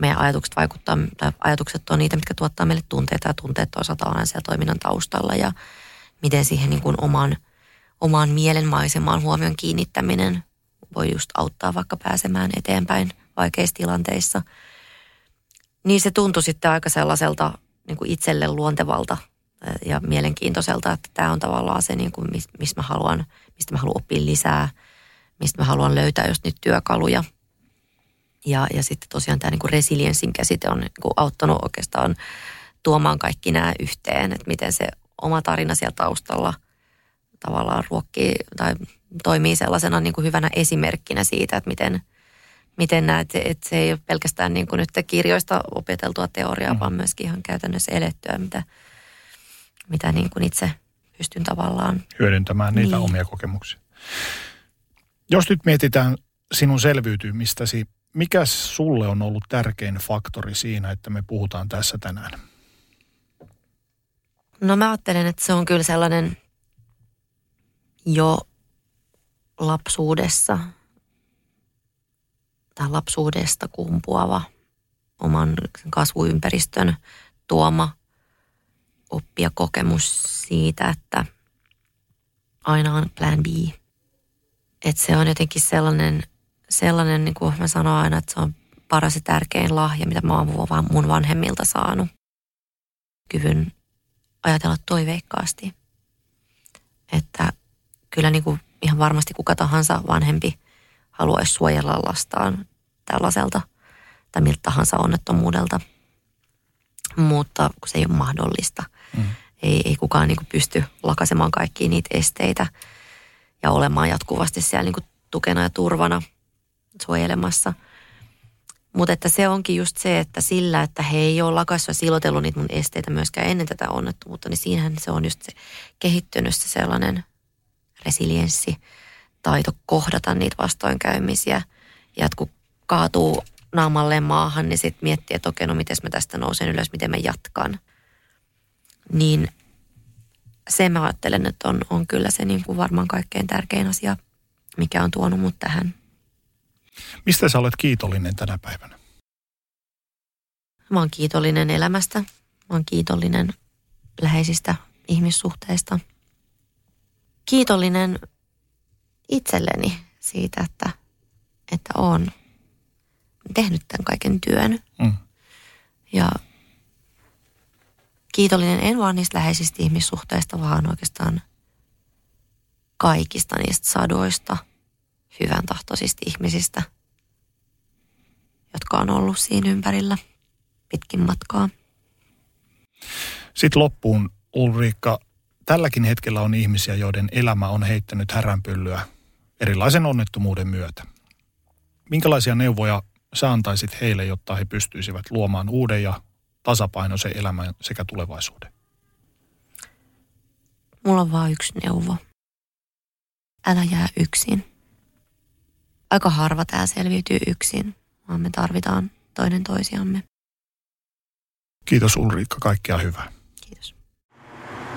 meidän ajatukset vaikuttaa, tai ajatukset on niitä, mitkä tuottaa meille tunteita ja tunteet toisaalta on aina siellä toiminnan taustalla ja miten siihen niin kuin oman, omaan mielen maisemaan huomion kiinnittäminen voi just auttaa vaikka pääsemään eteenpäin vaikeissa tilanteissa. Niin se tuntui sitten aika sellaiselta niin kuin itselle luontevalta ja mielenkiintoiselta, että tämä on tavallaan se, niin kuin, mistä mä haluan, mistä mä haluan oppia lisää, mistä mä haluan löytää just nyt työkaluja. Ja, ja sitten tosiaan tämä niin kuin resilienssin käsite on niin kuin auttanut oikeastaan tuomaan kaikki nämä yhteen, että miten se oma tarina siellä taustalla tavallaan ruokkii tai toimii sellaisena niin kuin hyvänä esimerkkinä siitä, että miten, miten näet, että se ei ole pelkästään niin kuin nyt kirjoista opeteltua teoriaa, mm. vaan myöskin ihan käytännössä elettyä, mitä, mitä niin kuin itse pystyn tavallaan hyödyntämään niitä niin. omia kokemuksia. Jos nyt mietitään sinun selviytymistäsi, mikä sulle on ollut tärkein faktori siinä, että me puhutaan tässä tänään? No mä ajattelen, että se on kyllä sellainen jo lapsuudessa tai lapsuudesta kumpuava oman kasvuympäristön tuoma oppi ja kokemus siitä, että aina on plan B. Että se on jotenkin sellainen, sellainen niin kuin mä sanon aina, että se on paras ja tärkein lahja, mitä mä oon mun vanhemmilta saanut. Kyvyn ajatella toiveikkaasti, että kyllä niin kuin ihan varmasti kuka tahansa vanhempi haluaisi suojella lastaan tällaiselta tai miltä tahansa onnettomuudelta, mutta kun se ei ole mahdollista. Mm. Ei, ei kukaan niin kuin pysty lakaisemaan kaikkia niitä esteitä ja olemaan jatkuvasti siellä niin kuin tukena ja turvana suojelemassa. Mutta että se onkin just se, että sillä, että he ei ole lakaissut ja silotellut niitä mun esteitä myöskään ennen tätä onnettomuutta, niin siinähän se on just se, kehittynyt se sellainen resilienssi, taito kohdata niitä vastoinkäymisiä. Ja kun kaatuu naamalleen maahan, niin sitten miettii, että okei, no miten mä tästä nousen ylös, miten mä jatkan. Niin se mä ajattelen, että on, on kyllä se niin kuin varmaan kaikkein tärkein asia, mikä on tuonut mut tähän. Mistä sä olet kiitollinen tänä päivänä? Mä oon kiitollinen elämästä. Mä oon kiitollinen läheisistä ihmissuhteista. Kiitollinen itselleni siitä, että, että olen tehnyt tämän kaiken työn. Mm. Ja kiitollinen en vaan niistä läheisistä ihmissuhteista, vaan oikeastaan kaikista niistä sadoista hyvän tahtoisista ihmisistä, jotka on ollut siinä ympärillä pitkin matkaa. Sitten loppuun, Ulrika, tälläkin hetkellä on ihmisiä, joiden elämä on heittänyt häränpyllyä erilaisen onnettomuuden myötä. Minkälaisia neuvoja sä antaisit heille, jotta he pystyisivät luomaan uuden ja tasapainoisen elämän sekä tulevaisuuden? Mulla on vaan yksi neuvo. Älä jää yksin. Aika harva tää selviytyy yksin, vaan me tarvitaan toinen toisiamme. Kiitos Ulrika, kaikkea hyvää. Kiitos.